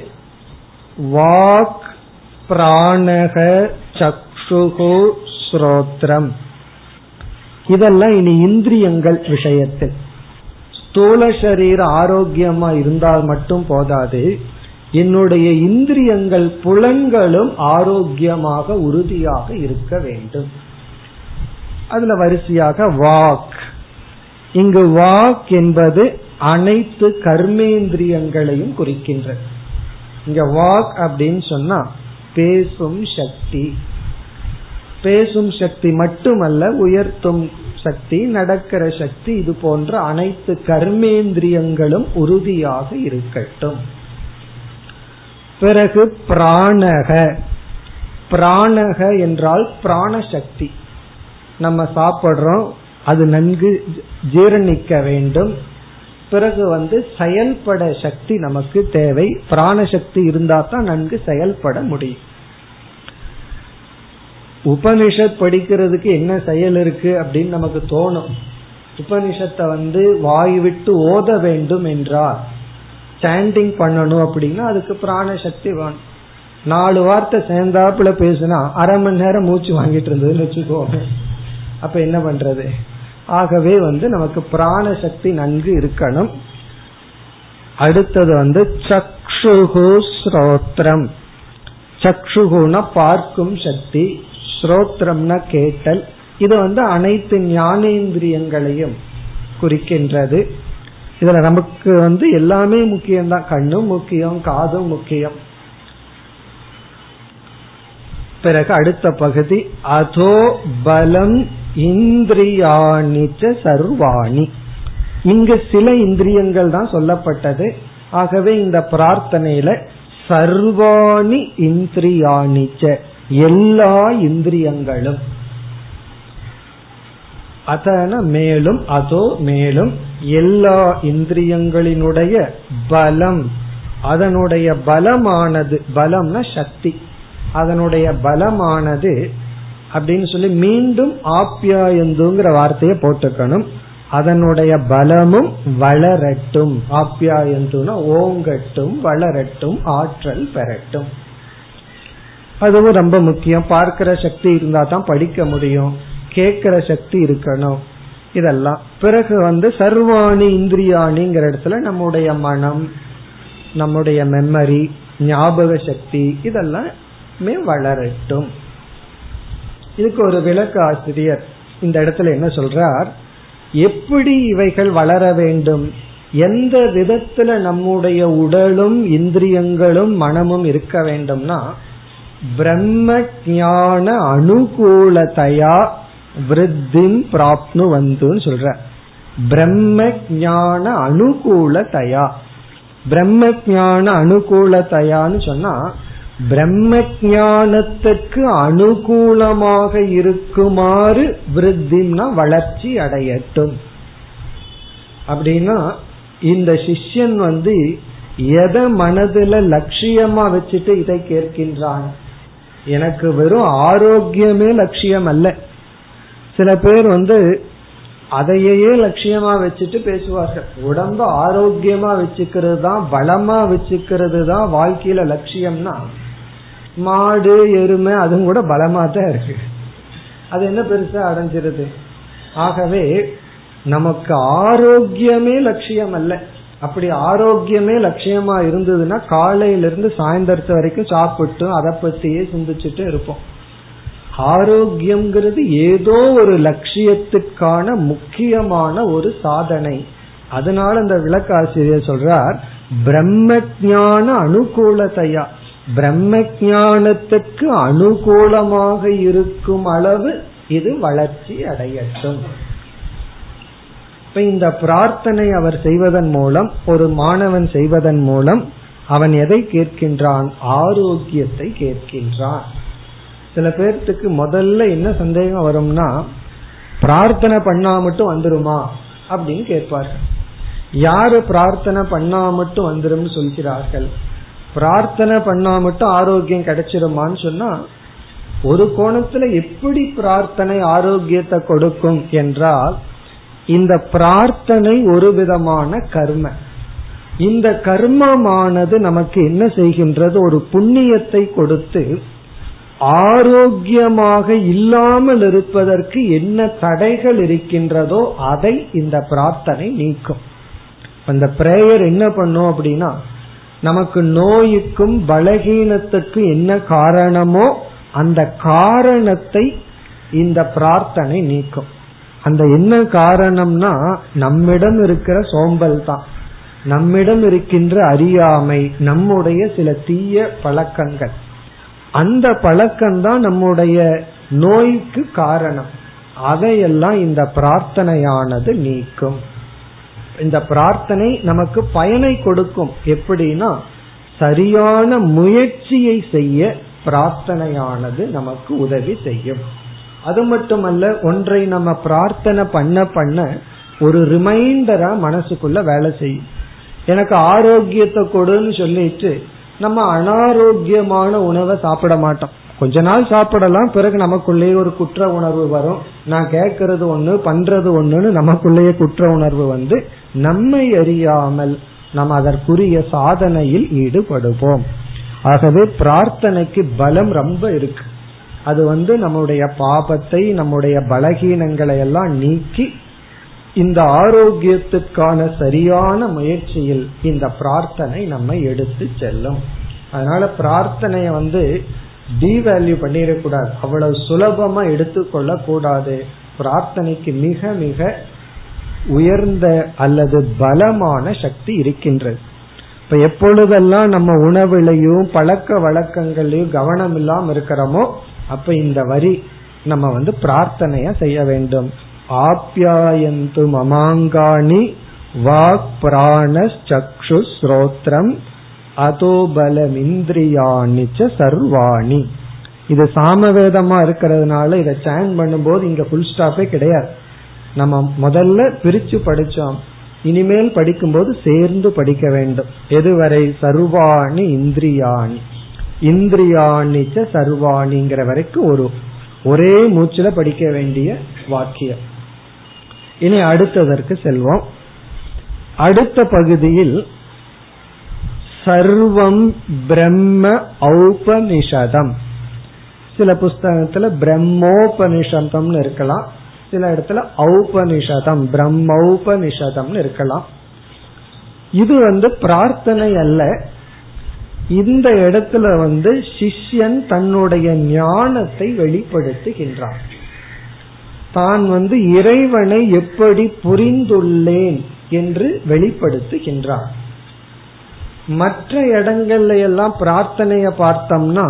வாக் பிராணக சக்ஷுகு ஸ்ரோத்ரம். இதெல்லாம் இனி இந்திரியங்கள் விஷயத்தில். ஸ்தூல சரீர ஆரோக்கியமா இருந்தால் மட்டும் போதாது, என்னுடைய இந்திரியங்கள் புலன்களும் ஆரோக்கியமாக உறுதியாக இருக்க வேண்டும். அதுல வரிசையாக வாக். இங்கு வாக் என்பது அனைத்து கர்மேந்திரியங்களையும் குறிக்கின்றது. இங்க வாக் அப்படின்னு சொன்னா பேசும் சக்தி, பேசும் சக்தி மட்டுமல்ல, உயர்த்தும் சக்தி, நடக்கிற சக்தி, இது போன்ற அனைத்து கர்மேந்திரியங்களும் உறுதியாக இருக்கட்டும். பிறகு பிராணக. பிராணக என்றால் பிராணசக்தி. நம்ம சாப்பிடுறோம், அது நன்கு ஜீரணிக்க வேண்டும். பிறகு வந்து செயல்பட சக்தி நமக்கு தேவை. பிராணசக்தி இருந்தா தான் நன்கு செயல்பட முடியும். உபனிஷத் படிக்கிறதுக்கு என்ன செயல் இருக்கு அப்படின்னு நமக்கு தோணும். உபனிஷத்தை வந்து வாய் விட்டு ஓத வேண்டும் என்றால், ஸ்டாண்டிங் பண்ணணும் அப்படின்னா அதுக்கு பிராணசக்தி வேணும். நாலு வார்த்தை சேர்ந்தாப்புல பேசுனா அரை மணி நேரம் மூச்சு வாங்கிட்டு இருந்ததுன்னு வச்சுக்கோங்க, அப்ப என்ன பண்றது? ஆகவே வந்து நமக்கு பிராணசக்தி நன்கு இருக்கணும். அடுத்தது வந்து சக்ஷுகு ஸ்ரோத்ரம். சக்ஷுகுனா பார்க்கும் சக்தி, ஸ்ரோத்ரம்னா கேட்டல். இது வந்து அனைத்து ஞானேந்திரியங்களையும் குறிக்கின்றது. இதுல நமக்கு வந்து எல்லாமே முக்கியம்தான், கண்ணும் முக்கியம், காதும் முக்கியம். பிறகு அடுத்த பகுதி அதோ பலம் இந்திரியாணிச்ச சர்வாணி. இங்கு சில இந்திரியங்கள் தான் சொல்லப்பட்டது. ஆகவே இந்த பிரார்த்தனையில சர்வாணி இந்திரியாணிச்ச, எல்லா இந்திரியங்களும். அதன மேலும் அதோ மேலும் எல்லா இந்திரியங்களினுடைய பலம், அதனுடைய பலமானது, பலம்னா சக்தி, அதனுடைய பலமானது அப்படின்னு சொல்லி மீண்டும் ஆப்யாயந்துங்கிற வார்த்தையை போட்டுக்கணும். அதனுடைய பலமும் வளரட்டும். ஆப்யாயந்துனா ஓங்கட்டும், வளரட்டும், ஆற்றல் பெறட்டும். அதுவும் ரொம்ப முக்கியம். பார்க்கிற சக்தி இருந்தா தான் படிக்க முடியும், கேட்கிற சக்தி இருக்கணும், இதெல்லாம். பிறகு வந்து சர்வாணி இந்திரியாணிங்கிற இடத்துல நம்முடைய மனம், நம்முடைய மெமரி, ஞாபக சக்தி இதெல்லாம் வளரட்டும். இதுக்கு ஒரு விளக்க ஆசிரியர் இந்த இடத்துல என்ன சொல்றார், எப்படி இவைகள் வளர வேண்டும், எந்த விதத்துல நம்முடைய உடலும் இந்திரியங்களும் மனமும் இருக்க வேண்டும்னா, பிரம்ம ஞான அனுகூலத்தையா விருத்திம் பிராப்னு வந்துன்னு சொல்ற. பிரம்ம ஞான அனுகூலத்தையா, பிரம்ம ஞான அனுகூலத்தையான்னு சொன்னா பிரம்ம ஞானத்துக்கு அனுகூலமாக இருக்குமாறு விருத்திம்னா வளர்ச்சி அடையட்டும். அப்படின்னா இந்த சிஷ்யன் வந்து எதை மனதுல லட்சியமா வச்சுட்டு இதை கேட்கின்றான், எனக்கு வெறும் ஆரோக்கியமே லட்சியம் அல்ல. சில பேர் வந்து அதையே லட்சியமா வச்சுட்டு பேசுவார்கள். உடம்ப ஆரோக்கியமா வச்சுக்கிறது தான், பலமா வச்சுக்கிறது தான் வாழ்க்கையில லட்சியம்னா, மாடு எருமை அதுவும் கூட பலமா தான் இருக்கு, அது என்ன பெருசா அடைஞ்சிருது. ஆகவே நமக்கு ஆரோக்கியமே லட்சியம் அல்ல. அப்படி ஆரோக்கியமே லட்சியமா இருந்ததுன்னா காலையிலிருந்து சாயந்தரத்து வரைக்கும் சாப்பிட்டு அதை பத்தியே சிந்திச்சுட்டு இருப்போம். ஆரோக்கியம்ங்கிறது ஏதோ ஒரு லட்சியத்துக்கான முக்கியமான ஒரு சாதனை. அதனால இந்த விளக்காசிரியர் சொல்றார், பிரம்ம ஞான அனுகூலத்தையா, பிரம்ம ஞானத்துக்கு அனுகூலமாக இருக்கும் அளவு இது வளர்ச்சி அடையட்டும். இப்ப இந்த பிரார்த்தனை அவர் செய்வதன் மூலம், ஒரு மாணவன் செய்வதன் மூலம் அவன் எதை கேட்கின்றான், ஆரோக்கியத்தை கேட்கின்றான். சில பேர்த்துக்கு முதல்ல என்ன சந்தேகம் வரும்னா, பிரார்த்தனை பண்ணா மட்டும் வந்துருமா அப்படின்னு கேட்பார்கள். யாரு பிரார்த்தனை பண்ணா மட்டும் வந்துரும் சொல்கிறார்கள், பிரார்த்தனை பண்ணா மட்டும் ஆரோக்கியம் கிடைச்சிருமான்னு சொன்னா, ஒரு கோணத்துல எப்படி பிரார்த்தனை ஆரோக்கியத்தை கொடுக்கும் என்றால், இந்த பிரார்த்தனை ஒரு விதமான கர்ம, இந்த கர்மமானது நமக்கு என்ன செய்கின்றது, ஒரு புண்ணியத்தை கொடுத்து ஆரோக்கியமாக இல்லாமல் இருப்பதற்கு என்ன தடைகள் இருக்கின்றதோ அதை இந்த பிரார்த்தனை நீக்கும். அந்த பிரேயர் என்ன பண்ணும் அப்படின்னா, நமக்கு நோய்க்கும் பலகீனத்துக்கு என்ன காரணமோ அந்த காரணத்தை இந்த பிரார்த்தனை நீக்கும். அந்த என்ன காரணம்னா, நம்மிடம் இருக்கிற சோம்பல் தான், நம்மிடம் இருக்கின்ற அறியாமை, நம்முடைய சில தீய பழக்கங்கள், அந்த பழக்கம்தான் நம்முடைய நோய்க்கு காரணம். அதையெல்லாம் இந்த பிரார்த்தனையானது நீக்கும். இந்த பிரார்த்தனை நமக்கு பயனை கொடுக்கும். எப்படின்னா, சரியான முயற்சியை செய்ய பிரார்த்தனையானது நமக்கு உதவி செய்யும். அது மட்டுமல்ல, ஒன்றை நம்ம பிரார்த்தனை பண்ண பண்ண ஒரு ரிமைண்டரா மனசுக்குள்ள வேலை செய்யும். எனக்கு ஆரோக்கியத்தை கொடுன்னு சொல்லிட்டு நம்ம அனாரோக்கியமான உணவை சாப்பிட மாட்டோம். கொஞ்ச நாள் சாப்பிடலாம், பிறகு நமக்குள்ளேயே ஒரு குற்ற உணர்வு வரும். நான் கேட்கறது ஒண்ணு பண்றது ஒண்ணுன்னு நமக்குள்ளேயே குற்ற உணர்வு வந்து நம்மை அறியாமல் நம்ம அதற்குரிய சாதனையில் ஈடுபடுவோம். ஆகவே பிரார்த்தனைக்கு பலம் ரொம்ப இருக்கு. அது வந்து நம்முடைய பாபத்தை, நம்முடைய பலகீனங்களை எல்லாம் நீக்கி இந்த ஆரோக்கியத்துக்கான சரியான முயற்சியில் இந்த பிரார்த்தனை நம்மை எடுத்து செல்லும். அதனால பிரார்த்தனைய வந்து டீவேல்யூ பண்ணிடக்கூடாது, அவ்வளவு சுலபமா எடுத்துக்கொள்ள கூடாது. பிரார்த்தனைக்கு மிக மிக உயர்ந்த அல்லது பலமான சக்தி இருக்கின்றது. இப்ப எப்பொழுதெல்லாம் நம்ம உணவிலையும் பழக்க வழக்கங்களையும் கவனம் இல்லாம இருக்கிறோமோ, அப்ப இந்த வரி நம்ம வந்து பிரார்த்தனைய செய்ய வேண்டும். ஆப்யாயந்து மமாங்காணி வாக் பிராணச்சக்ஷு ஸ்ரோத்ரம் அதோபலமிந்திரியாணி ச சர்வாணி. இது சாமவேதமா இருக்கிறதுனால இதை சான் பண்ணும்போது இங்க ஃபுல் ஸ்டாப்பே கிடையாது. நம்ம முதல்ல பிரிச்சு படிச்சோம், இனிமேல் படிக்கும்போது சேர்ந்து படிக்க வேண்டும். எதுவரை, சர்வாணி இந்திரியாணி, இந்திரியாணி ச சர்வாணிங்கிற வரைக்கும் ஒரு ஒரே மூச்சுல படிக்க வேண்டிய வாக்கியம். இனி அடுத்ததற்கு செல்வோம். அடுத்த பகுதியில் சர்வம் பிரம்ம ஔபநிஷதம், சில புஸ்தகத்துல பிரம்மோபனிஷதம்னு இருக்கலாம், சில இடத்துல ஔபநிஷதம் பிரம்மோபனிஷதம்னு இருக்கலாம். இது வந்து பிரார்த்தனை அல்ல. இந்த இடத்துல வந்து சிஷ்யன் தன்னுடைய ஞானத்தை வெளிப்படுத்துகின்றான். தான் வந்து இறைவனை எப்படி புரிந்துள்ளேன் என்று வெளிப்படுத்துகின்றான். மற்ற இடங்கள்ல எல்லாம் பிரார்த்தனைய பார்த்தோம்னா,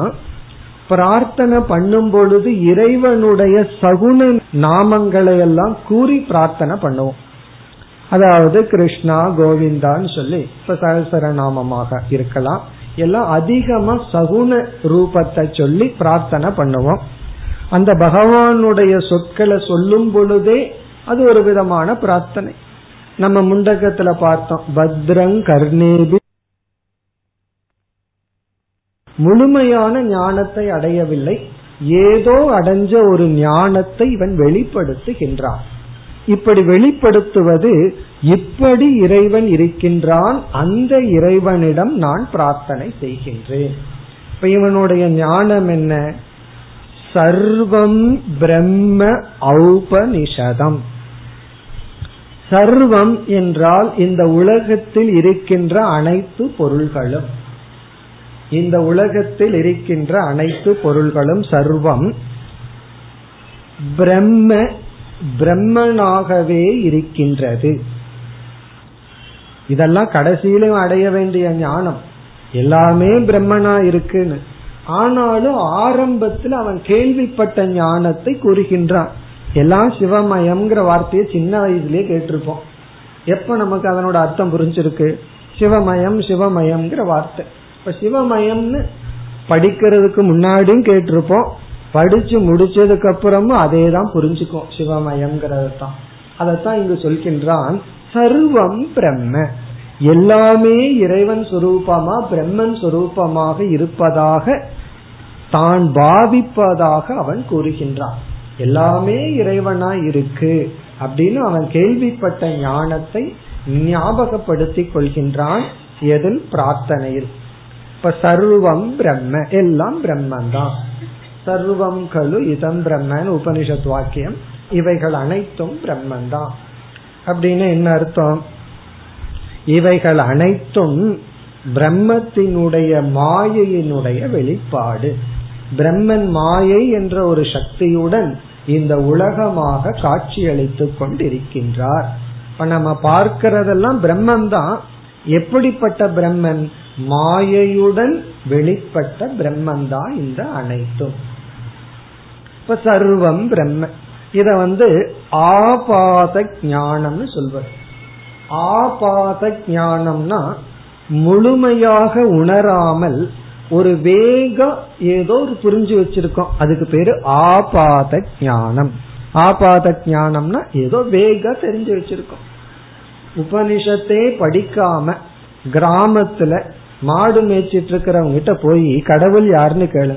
பிரார்த்தனை பண்ணும் பொழுது இறைவனுடைய சகுன நாமங்களை எல்லாம் கூறி பிரார்த்தனை பண்ணுவோம். அதாவது கிருஷ்ணா கோவிந்தான்னு சொல்லி இப்ப சகஸ்ர நாமமாக இருக்கலாம், எல்லாம் அதிகமா சகுன ரூபத்தை சொல்லி பிரார்த்தனை பண்ணுவோம். அந்த பகவானுடைய சொற்களை சொல்லும் பொழுதே அது ஒரு விதமான பிரார்த்தனை. நம்ம முண்டகத்துல பார்த்தோம், பத்ரங் கர்ணேபி, முழுமையான ஞானத்தை அடையவில்லை, ஏதோ அடைஞ்ச ஒரு ஞானத்தை இவன் வெளிப்படுத்துகின்றான். இப்படி வெளிப்படுத்துவது இப்படி இறைவன் இருக்கின்றான், அந்த இறைவனிடம் நான் பிரார்த்தனை செய்கின்றேன். இப்ப இவனுடைய ஞானம் என்ன? சர்வம் பிரம்ம ஔபநிஷதம். சர்வம் என்றால் இந்த உலகத்தில் இருக்கின்ற அனைத்து பொருள்களும், இந்த உலகத்தில் இருக்கின்ற அனைத்து பொருள்களும் சர்வம் பிரம்ம, பிரம்மனாகவே இருக்கின்றது. இதெல்லாம் கடைசியிலும் அடைய வேண்டிய ஞானம், எல்லாமே பிரம்மனா இருக்குன்னு. ஆனாலும் ஆரம்பத்தில் அவன் கேள்விப்பட்ட ஞானத்தை கூறுகின்றான். எல்லாம் சிவமயம்ங்கிற வார்த்தையை சின்ன வயசுலயே கேட்டிருப்போம். எப்ப நமக்கு அதனோட அர்த்தம் புரிஞ்சிருக்கு? சிவமயம் சிவமயம்ங்கிற வார்த்தை. இப்ப சிவமயம்னு படிக்கிறதுக்கு முன்னாடியும் கேட்டிருப்போம், படிச்சு முடிச்சதுக்கு அப்புறமும் அதே தான் புரிஞ்சுக்கும், சிவமயம்ங்கிறது தான். அதத்தான் இங்கு சொல்கின்றான், சர்வம் பிரம்ம, எல்லாமே இறைவன் சொரூபமா பிரம்மன் சொரூபமாக இருப்பதாக தான் பாவிப்பதாக அவன் கூறுகின்றான். எல்லாமே இறைவனா இருக்கு அப்படின்னு அவன் கேள்விப்பட்ட ஞானத்தை ஞாபகப்படுத்திக் கொள்கின்றான். எதில்? பிரார்த்தனையில். இப்ப சர்வம் பிரம்ம, எல்லாம் பிரம்மன் தான். சர்வம் கலு இதம் பிரம்மன் உபனிஷத் வாக்கியம், இவைகள் அனைத்தும் பிரம்மன் தான். அப்படின்னு என்ன அர்த்தம்? இவைகள் அனைத்தும் பிரம்மத்தினுடைய மாயையினுடைய வெளிப்பாடு. பிரம்மன் மாயை என்ற ஒரு சக்தியுடன் இந்த உலகமாக காட்சியளித்துக் கொண்டிருக்கின்றார். இப்ப நம்ம பார்க்கிறதெல்லாம் பிரம்மன் தான். எப்படிப்பட்ட பிரம்மன்? மாயையுடன் வெளிப்பட்ட பிரம்மன் தான் இந்த அனைத்தும். இப்ப சர்வம் பிரம்ம, இத வந்து ஆபாத ஞானம்னு சொல்வது. ஆபாத ஞானம்னா முழுமையாக உணராமல் ஒரு வேகம் ஏதோ ஒரு புரிஞ்சு வச்சிருக்கோம், அதுக்கு பேரு ஆபாத ஞானம். ஆபாத ஞானம்னா ஏதோ வேக தெரிஞ்சு வச்சிருக்கோம். உபனிஷத்தை படிக்காம கிராமத்துல மாடு மேய்ச்சிட்டு இருக்கிறவங்க கிட்ட போய் கடவுள் யாருன்னு கேளு,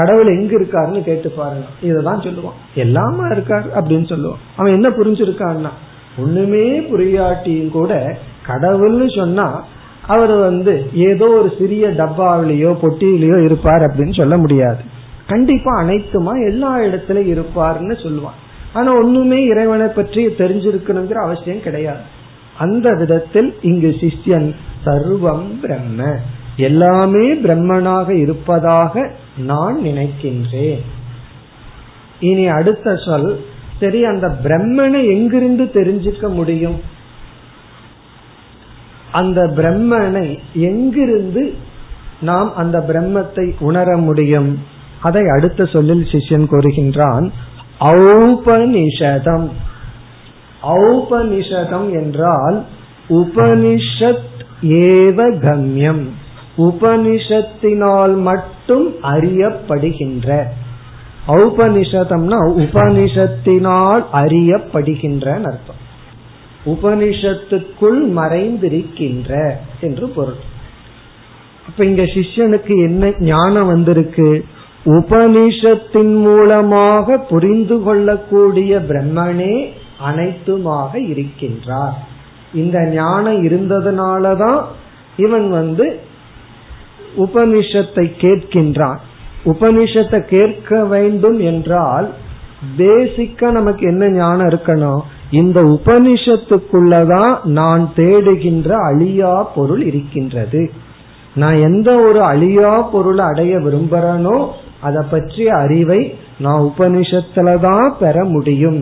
கடவுள் எங்க இருக்காருன்னு கேட்டு பாருங்க, இதெல்லாம் சொல்லுவான், எல்லாமே இருக்காரு அப்படின்னு சொல்லுவான். அவன் என்ன புரிஞ்சிருக்கான்னா, ஒண்ணுமே புரியாட்டியும் கூட கடவுள்னு சொன்னா அவர் வந்து ஏதோ ஒரு சிறிய டப்பாவிலேயோ பொட்டியிலேயோ இருப்பார் அப்படின்னு சொல்ல முடியாது. கண்டிப்பா அனைத்துமா எல்லா இடத்துலயும் இருப்பார்னு சொல்லுவான். ஆனா ஒண்ணுமே இறைவனை பற்றி தெரிஞ்சிருக்கணுங்கிற அவசியம் கிடையாது. அந்த விதத்தில் இங்கு சிஷ்யன் சர்வம் பிரம்ம, எல்லாமே பிரம்மனாக இருப்பதாக நான் நினைக்கின்றேன். இனி அடுத்த சொல், சரி அந்த பிரம்மனை எங்கிருந்து தெரிஞ்சுக்க முடியும்? அந்த பிரம்மனை எங்கிருந்து நாம் அந்த பிரம்மத்தை உணர முடியும்? அதை அடுத்த சொல்லில் சிஷ்யன் கூறுகின்றான், ஔபநிஷதம். ஔபநிஷதம் என்றால் உபனிஷத் ஏவ கம்யம், உபனிஷத்தினால் மட்டும் அறியப்படுகின்ற. ஔபநிஷதம்னா உபனிஷத்தினால் அறியப்படுகின்ற அர்த்தம். உபனிஷத்துக்குள் மறைந்திருக்கின்ற என்று பொருள். அப்ப இங்க சிஷ்யனுக்கு என்ன ஞானம் வந்திருக்கு? உபனிஷத்தின் மூலமாக புரிந்து கொள்ளக்கூடிய பிரம்மனே அனைத்துமாக இருக்கின்றார். இந்த ஞானம் இருந்ததுனாலதான் இவன் வந்து உபனிஷத்தை கேட்கின்றான். உபனிஷத்தை கேட்க வேண்டும் என்றால் பேசிக்கா நமக்கு என்ன ஞானம் இருக்கணும், இந்த உபனிஷத்துக்குள்ளதான் நான் தேடுகின்ற அழியா பொருள் இருக்கின்றது. நான் எந்த ஒரு அழியா பொருளை அடைய விரும்புறேனோ அதை பற்றிய அறிவை நான் உபனிஷத்துலதான் பெற முடியும்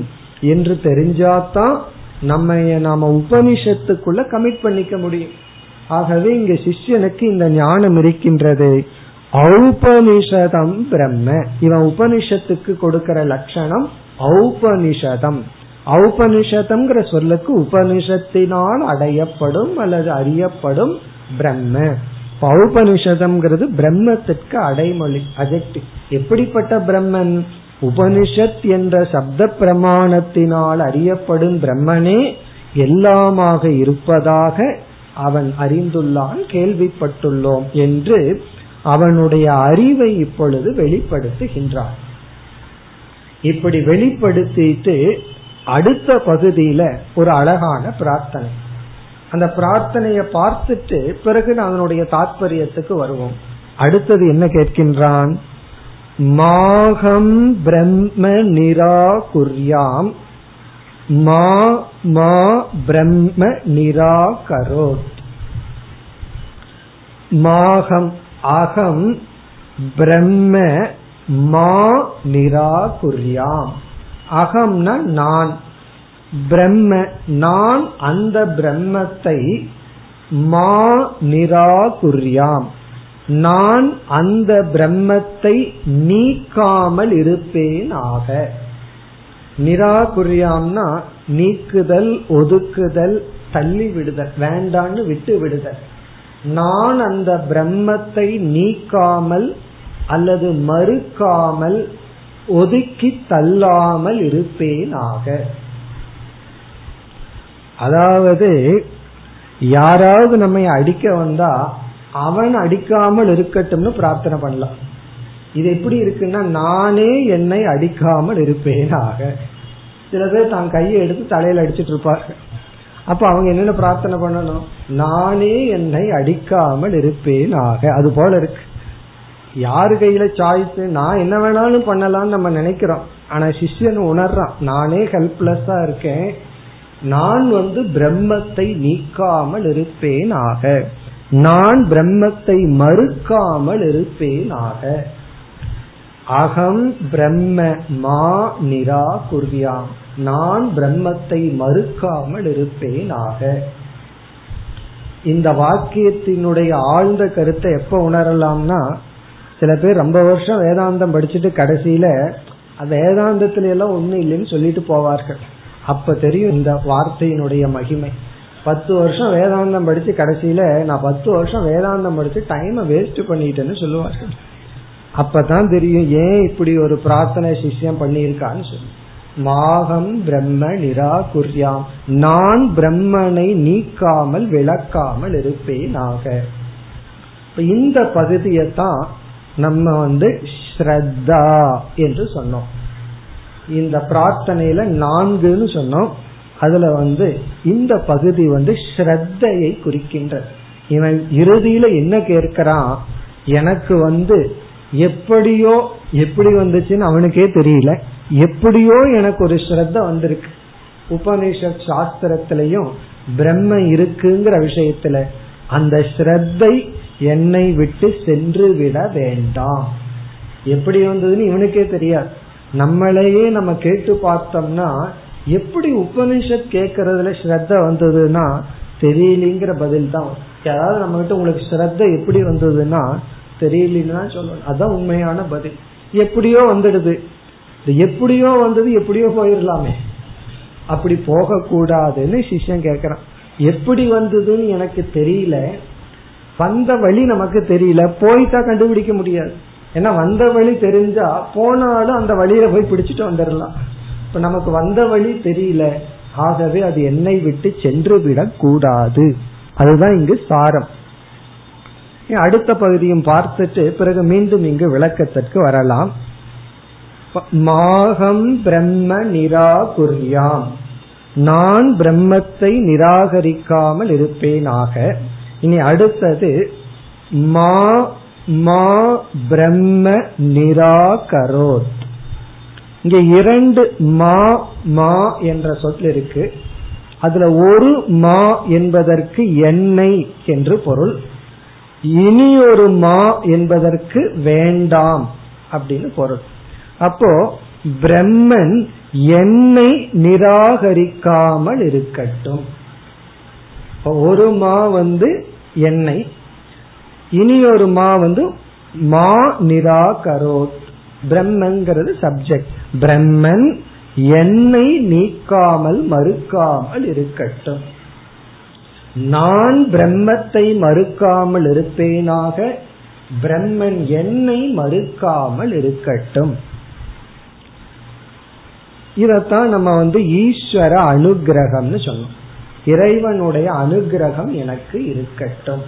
என்று தெரிஞ்சாதான் நம்ம நாம உபனிஷத்துக்குள்ள கமிட் பண்ணிக்க முடியும். ஆகவே இங்க சிஷ்யனுக்கு இந்த ஞானம் இருக்கின்றது. ஔபனிஷதம் பிரம்ம, இவன் உபனிஷத்துக்கு கொடுக்கிற லட்சணம் ஔபனிஷதம். ஔபனிஷதம் சொல்லுக்கு உபனிஷத்தினால் அடையப்படும் அல்லது அறியப்படும் பிரம்ம. பௌபனிஷதம் பிரம்மத்திற்கு அடைமொழி, அஜெக்டிவ். எப்படிப்பட்ட பிரம்மன்? உபனிஷத் என்ற சப்த பிரமாணத்தினால் அறியப்படும் பிரம்மனே எல்லாமாக இருப்பதாக அவன் அறிந்துள்ளான், கேள்விப்பட்டுள்ளோம் என்று அவனுடைய அறிவை இப்பொழுது வெளிப்படுத்துகின்றான். இப்படி வெளிப்படுத்திட்டு அடுத்த பகுதியில ஒரு அழகான பிரார்த்தனை, அந்த பிரார்த்தனைய பார்த்துட்டு பிறகு அவனுடைய தாற்பயத்துக்கு வருவோம். அடுத்தது என்ன கேட்கின்றான்? மாகம் பிரம்ம நிராகுர்யாம் மா மா பிரம்ம நிராகரோத். மாகம் அகம் பிரம்ம மா நிராகுர்யாம். அகம்னா நான், பிரம்ம நான் அந்த பிரம்மத்தை, மா நிராகுர்யாம் நான் அந்த பிரம்மத்தை நீக்காமல் இருப்பேன் ஆக. நிராகுர்யாம்னா நீக்குதல், ஒதுக்குதல், தள்ளி விடுதல், வேண்டான்னு விட்டு விடுதல். நான் அந்த பிரம்மத்தை நீக்காமல் அல்லது மறுக்காமல் ஒதுக்கி தள்ளாமல் இருப்பேன் ஆக. அதாவது யாராவது நம்மை அடிக்க வந்தா அவன் அடிக்காமல் இருக்கட்டும்னு பிரார்த்தனை பண்ணலாம். இது எப்படி இருக்குன்னா நானே என்னை அடிக்காமல் இருப்பேனாக. சில பேர் தான் கையை எடுத்து தலையில அடிச்சுட்டு இருப்பாங்க. அப்ப அவங்க என்னென்ன பிரார்த்தனை பண்ணணும்? நானே என்னை அடிக்காமல் இருப்பேனாக. அது போல இருக்கு. யாரு கையில சாய்ஸ்? நான் என்ன வேணாலும் பண்ணலாம்னு நம்ம நினைக்கிறோம். ஆனா சிஷ்யன் உணர்றான், நானே ஹெல்ப்லெஸ்ஸா இருக்கேன், நான் வந்து பிரம்மத்தை நீக்காமல் இருப்பேன் ஆக, நான் பிரம்மத்தை மறுக்காமல் இருப்பேன் ஆக. அகம் பிரம்ம மா நிராகுர்யாம் நான் பிரம்மத்தை மறுக்காமல் இருப்பேன் ஆக. இந்த வாக்கியத்தினுடைய ஆழ்ந்த கருத்தை எப்ப உணரலாம்னா, சில பேர் ரொம்ப வருஷம் வேதாந்தம் படிச்சுட்டு கடைசியில வேதாந்தத்துல எல்லாம் ஒண்ணும் இல்லைன்னு சொல்லிட்டு போவார்கள். அப்ப தெரியும் இந்த வார்த்தையினுடைய மகிமை. பத்து வருஷம் வேதாந்தம் படிச்சு கடைசியில நான் பத்து வருஷம் வேதாந்தம் படிச்சு டைமை வேஸ்ட் பண்ணிட்டேன்னு சொல்லுவார்கள். அப்பதான் தெரியும் ஏன் இப்படி ஒரு பிரார்த்தனை சிஷ்யம் பண்ணியிருக்கான்னு சொல்லு. மாகம் பிரம்ம நிராகுர்யாம் நான் பிரம்மனை நீக்காமல் விளக்காமல் இருப்பேனாக. இந்த பகுதியத்தான் நம்ம வந்து ஸ்ரத்தா என்று சொன்னோம். இந்த பிரார்த்தனையில நான்குன்னு சொன்னோம். அதுல வந்து இந்த பகுதி வந்து ஸ்ரத்தையை குறிக்கின்றது. இவன் இறுதியில என்ன கேட்கிறான்? எனக்கு வந்து எப்படியோ, எப்படி வந்துச்சுன்னு அவனுக்கே தெரியல, எப்படியோ எனக்கு ஒரு ஸ்ரத்த வந்திருக்கு. உபனிஷத் சாஸ்திரத்திலையும் பிரம்ம இருக்குங்கிற விஷயத்துல அந்த ஸ்ரத்தை என்னை விட்டு சென்று விட வேண்டாம். எப்படி வந்ததுன்னு இவனுக்கே தெரியாது. நம்மளையே நம்ம கேட்டு பார்த்தோம்னா எப்படி உபனிஷத் கேட்கறதுல ஸ்ரத்த வந்ததுன்னா தெரியலங்கிற பதில் தான். யாராவது நம்ம கிட்ட உங்களுக்கு ஸ்ரத்த எப்படி வந்ததுன்னா தெரியலன்னா சொல்லணும், அதான் உண்மையான பதில். எப்படியோ வந்துடுது, எப்படியோ வந்தது, எப்படியோ போயிடலாமே, அப்படி போக கூடாதுன்னு சிஷ்யன் கேட்கறான். எப்படி வந்ததுன்னு எனக்கு தெரியல, வந்த வழி நமக்கு தெரியல, போய்தான் கண்டுபிடிக்க முடியாது. ஏன்னா வந்த வழி தெரிஞ்சா போனாலும் அந்த வழியில போய் பிடிச்சிட்டு வந்துடலாம். இப்ப நமக்கு வந்த வழி தெரியல, ஆகவே அது என்னை விட்டு சென்று விடக் கூடாது. அதுதான் இங்கு சாரம். அடுத்த பகுதியும் பார்த்துட்டு பிறகு மீண்டும் இங்கு விளக்கத்திற்கு வரலாம். மாகம் பிரம்ம நிராகுர்யாம் நான் பிரம்மத்தை நிராகரிக்காமல் இருப்பேனாக. இனி அடுத்தது மா மா பிரம்ம நிராகரோத். இங்க இரண்டு மா மா என்ற சொல் இருக்கு. அதுல ஒரு மா என்பதற்கு என்னை என்று பொருள், இனி ஒரு மா என்பதற்கு வேண்டாம் அப்படின்னு பொருள். அப்போ பிரம்மன் என்னை நிராகரிக்காமல் இருக்கட்டும். ஒரு மா வந்து என்னை, இனி ஒரு மா வந்து மா நிராகரோத். பிரம்மங்கிறது சப்ஜெக்ட். பிரம்மன் என்னை நீக்காமல் மறுக்காமல் இருக்கட்டும். நான் பிரம்மத்தை மறுக்காமல் இருப்பேனாக, பிரம்மன் என்னை மறுக்காமல் இருக்கட்டும். இதத்தான் நம்ம வந்து ஈஸ்வர அனுகிரகம்னு சொன்னோம். இறைவனுடைய அனுகிரகம் எனக்கு இருக்கட்டும்.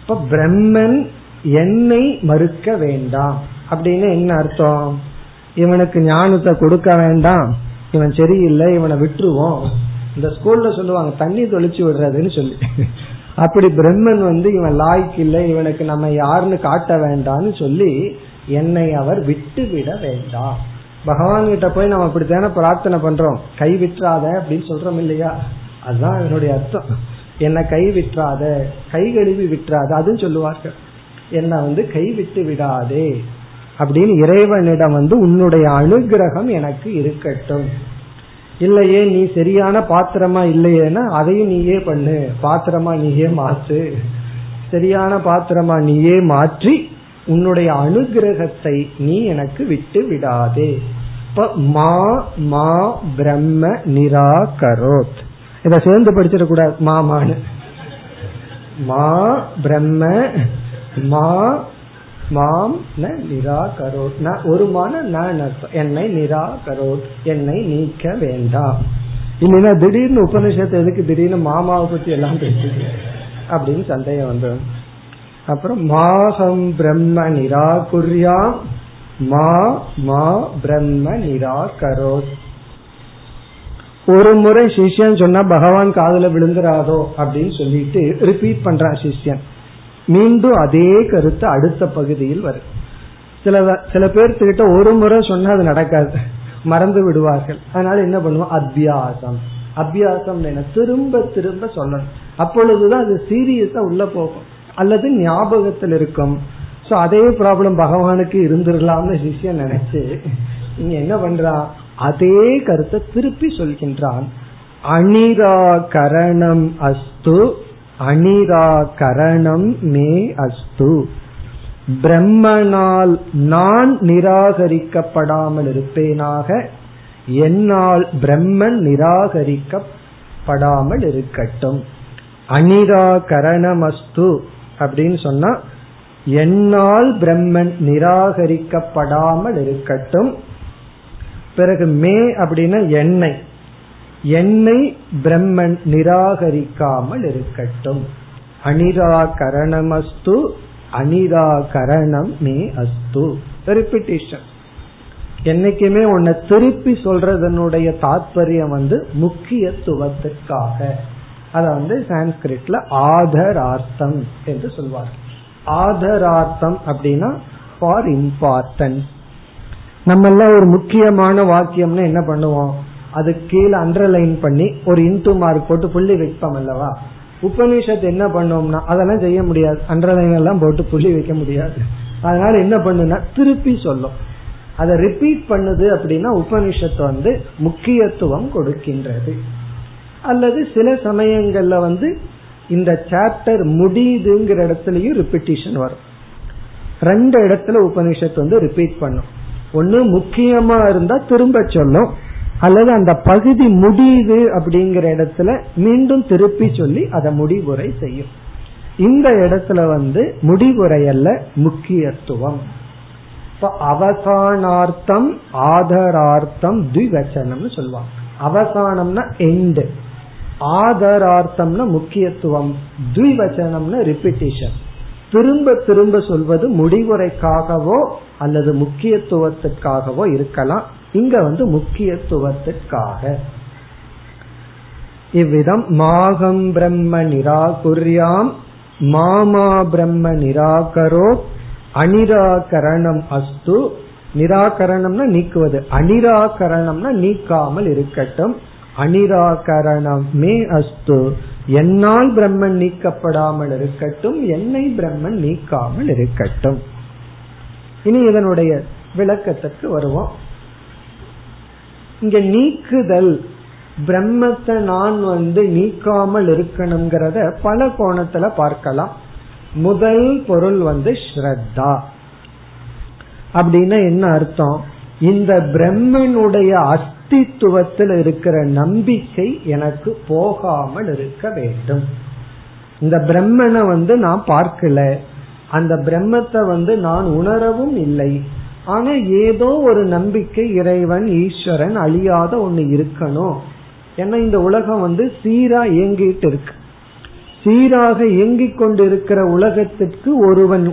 இப்ப பிரம்மன் என்னை மறுக்க வேண்டாம் அப்படின்னு என்ன அர்த்தம்? இவனுக்கு ஞானத்தை கொடுக்க வேண்டாம், இவன் சரியில்லை, இவனை விட்டுருவோம். இந்த ஸ்கூல்ல சொல்லுவாங்க தண்ணி தொளிச்சு விடுறதுன்னு சொல்லி. அப்படி பிரம்மன் வந்து இவன் லாய்க்கு இல்லை, இவனுக்கு நம்ம யாருன்னு காட்ட வேண்டாம்னு சொல்லி என்னை அவர் விட்டு விட வேண்டாம். பகவான் கிட்ட போய் நம்ம அப்படித்தானே பிரார்த்தனை பண்றோம், கை விட்டுறாத அப்படின்னு சொல்றோம் இல்லையா? அதுதான் என்னுடைய அர்த்தம். என்னை கை விட்டுறாத, கை கழுவி விட்டுறாத அதுன்னு சொல்லுவார்கள். என்னை வந்து கை விட்டு விடாதே அப்படின்னு இறைவனிடம் வந்து உன்னுடைய அனுகிரகம் எனக்கு இருக்கட்டும். இல்லையே நீ சரியான பாத்திரமா இல்லையேன்னா அதையும் நீயே பண்ணு, பாத்திரமா நீயே மாற்று, சரியான பாத்திரமா நீயே மாற்றி உன்னுடைய அனுகிரகத்தை நீ எனக்கு விட்டு விடாதே. இப்ப மா மா பிரம்ம நிராகரோத். இதை சேர்ந்து படிச்சிடக்கூடாது மாமான்னு. மா பிரம்ம மா மாம் ந நிராகரோத். ந ஒரு மான நான் என்னை நிராகரோத், என்னை நீக்க வேண்டாம். இல்லைன்னா திடீர்னு உபநிஷத்தை எதுக்கு திடீர்னு மாமாவை பத்தி எல்லாம் பேசுது அப்படின்னு சந்தேகம் வந்தது. அப்புறம் மாஹம் பிரம்ம நிராகுர்யாம் மா மா பிரம்ம நிராகரோத். ஒரு முறை சிஷ்யன் சொன்னா பகவான் காதுல விழுந்துராதோ அப்படின்னு சொல்லிட்டு ரிப்பீட் பண்றான் சிஷ்யன். மீண்டும் அதே கருத்து அடுத்த பகுதியில் வரும். சில சில பேர்த்துக்கிட்ட ஒரு முறை சொன்னா அது நடக்காது, மறந்து விடுவார்கள். அதனால என்ன பண்ணுவோம், அபியாசம். அபியாசம் என்ன, திரும்ப திரும்ப சொல்லணும். அப்பொழுதுதான் அது சீரியஸா உள்ள போகும், அல்லது ஞாபகத்தில் இருக்கும். சோ அதே ப்ராப்ளம் பகவானுக்கு இருந்துடலாம்னு சிஷ்யன் நினைச்சு நீங்க என்ன பண்றான், அதே கருத்தை திருப்பி சொல்கின்றான். அனிராகரணம் அஸ்து அனிராகரணம் மே அஸ்து. பிரம்மனால் நான் நிராகரிக்கப்படாமல் இருப்பேனாக, என்னால் பிரம்மன் நிராகரிக்கப்படாமல் இருக்கட்டும். அனிராகரணமஸ்து அப்படின்னு சொன்னா என்னால் பிரம்மன் நிராகரிக்கப்படாமல் இருக்கட்டும். பிறகு மே அப்படின்னா என்னை, என்னை பிரம்மன் நிராகரிக்காமல் இருக்கட்டும். அனிராகரணமஸ்து அனிராகரணம் மே அஸ்து. ரிப்பீட்டிஷன். என்னைக்குமே உன்னை திருப்பி சொல்றதனுடைய தாத்பர்யம் வந்து முக்கியத்துவத்திற்காக. அத வந்து சான்ஸ்கிரிட்ல ஆதரார்த்தம் என்று சொல்வார்கள். ஆதரார்த்தம் அப்படின்னா ஃபார் இம்பார்ட்டன்ஸ். நம்ம எல்லாம் ஒரு முக்கியமான வாக்கியம்னா என்ன பண்ணுவோம், அது கீழே அண்டர்லைன் பண்ணி ஒரு இன்டு மார்க் போட்டு புள்ளி வைப்போம் அல்லவா? உபநிஷத் என்ன பண்ணோம்னா அதெல்லாம் செய்ய முடியாது, அண்டர்லைன் எல்லாம் போட்டு புள்ளி வைக்க முடியாது. அதனால என்ன பண்ணுனா திருப்பி சொல்லும், அதை ரிப்பீட் பண்ணுது. அப்படின்னா உபநிஷத்து வந்து முக்கியத்துவம் கொடுக்கின்றது. அல்லது சில சமயங்கள்ல வந்து இந்த சாப்டர் முடியுதுங்கிற இடத்துலயும் ரிப்பீட்டிஷன் வரும். ரெண்டு இடத்துல உபநிஷத்து வந்து ரிப்பீட் பண்ணும். ஒன்னு முக்கியமா இருந்தா திரும்ப சொல்லும், அல்லது அந்த பகுதி முடியுது அப்படிங்கிற இடத்துல மீண்டும் திருப்பி சொல்லி அதை முடிவுரை செய்யும். இந்த இடத்துல வந்து முடிவுரை அல்ல, முக்கியத்துவம். இப்ப அவசானார்த்தம் ஆதரார்த்தம் த்விவச்சனம்னு சொல்லுவாங்க. அவசானம்னா எண்ட், ஆதரார்த்தம்னா முக்கியத்துவம், த்விவச்சனம்னா ரிப்பீட்டிஷன். திரும்ப திரும்ப சொல்வது முடிவுரைக்காகவோ அல்லது முக்கியத்துவத்திற்காகவோ இருக்கலாம். இங்க வந்து முக்கியத்துவத்திற்காக. இவ்விதம் மாகம் பிரம்ம நிராகுர்யாம் மாமா பிரம்ம நிராகரோ அனிராகரணம் அஸ்து. நிராகரணம்னா நீக்குவது, அனிராகரணம்னா நீக்காமல் இருக்கட்டும். அனிராகரணம் மே அஸ்து, என்னால் பிரம்மன் நீக்கப்படாமல் இருக்கட்டும், என்னை பிரம்மன் நீக்காமல் இருக்கட்டும். இனி இதனுடைய விளக்கத்திற்கு வருவோம். இங்க நீக்குதல், பிரம்மத்தை நான் வந்து நீக்காமல் இருக்கணும்ங்கிறத பல கோணத்துல பார்க்கலாம். முதல் பொருள் வந்து ஸ்ரத்தா. அப்படின்னா என்ன அர்த்தம்? இந்த பிரம்மனுடைய அஸ்தித்துவத்தில் இருக்கிற நம்பிக்கை எனக்கு போகாமல் இருக்க வேண்டும். இந்த பிரம்மனை வந்து நான் பார்க்கல, அந்த பிரம்மத்தை வந்து நான் உணரவும் இல்லை, ஆனா ஏதோ ஒரு நம்பிக்கை இறைவன் ஈஸ்வரன் அழியாத ஒண்ணு இருக்கணும். ஏன்னா இந்த உலகம் வந்து சீரா இயங்கிட்டு இருக்கு. சீராக இயங்கிக் கொண்டு இருக்கிற உலகத்திற்கு ஒருவன்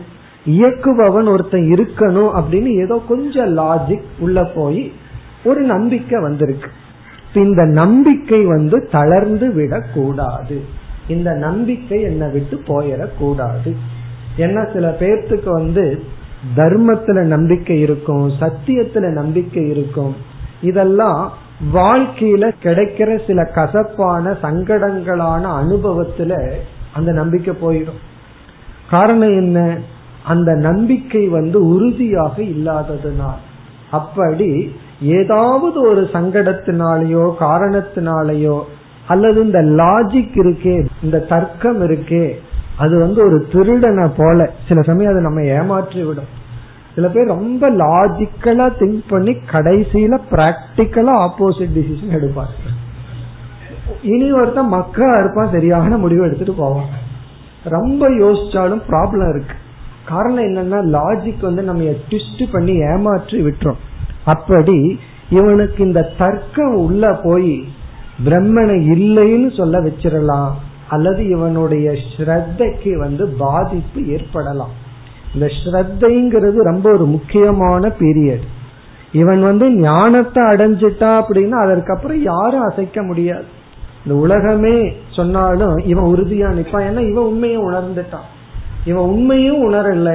இயக்குபவன் ஒருத்தன் இருக்கணும் அப்படின்னு ஏதோ கொஞ்சம் லாஜிக் உள்ள போய் ஒரு நம்பிக்கை வந்திருக்கு. இந்த நம்பிக்கை வந்து தளர்ந்து விடக்கூடாது, இந்த நம்பிக்கை என்னை விட்டு போயிடக்கூடாது. ஏன்னா சில பேர்த்துக்கு வந்து தர்மத்துல நம்பிக்கை இருக்கும், சத்தியத்துல நம்பிக்கை இருக்கும், இதெல்லாம் வாழ்க்கையில கிடைக்கிற சில கசப்பான சங்கடங்களான அனுபவத்துல அந்த நம்பிக்கை போயிடும். காரணம் என்ன? அந்த நம்பிக்கை வந்து உறுதியாக இல்லாததுனால். அப்படி ஏதாவது ஒரு சங்கடத்தினாலேயோ காரணத்தினாலேயோ அல்லது இந்த லாஜிக் இருக்கே, இந்த தர்க்கம் இருக்கே, அது வந்து ஒரு திருடனை போல சில சமயம் அதை நம்ம ஏமாற்றி விடும். சில பேர் ரொம்ப லாஜிக்கலா திங்க் பண்ணி கடைசியில பிராக்டிக்கலா ஆப்போசிட் டிசிஷன் எடுப்பாங்க. இனி ஒருத்த மக்கா இருப்பா, சரியான முடிவு எடுத்துட்டு போவாங்க. ரொம்ப யோசிச்சாலும் ப்ராப்ளம் இருக்கு. காரணம் என்னன்னா லாஜிக் வந்து நம்ம ட்விஸ்ட் பண்ணி ஏமாற்றி விட்டுரும். அப்படி இவனுக்கு இந்த தர்க்கம் உள்ள போய் பிரம்மனை இல்லைன்னு சொல்ல வச்சிடலாம், அல்லது இவனுடைய ஸ்ரத்தைக்கு வந்து பாதிப்பு ஏற்படலாம். இந்த ஸ்ரத்தைங்கிறது ரொம்ப ஒரு முக்கியமான பீரியட். இவன் வந்து ஞானத்தை அடைஞ்சிட்டா அப்படின்னா அதற்கப்புறம் யாரும் அசைக்க முடியாது. இந்த உலகமே சொன்னாலும் இவன் உறுதியா நிற்பான். ஏன்னா இவன் உண்மையை உணர்ந்துட்டான். இவன் உண்மையும் உணரல,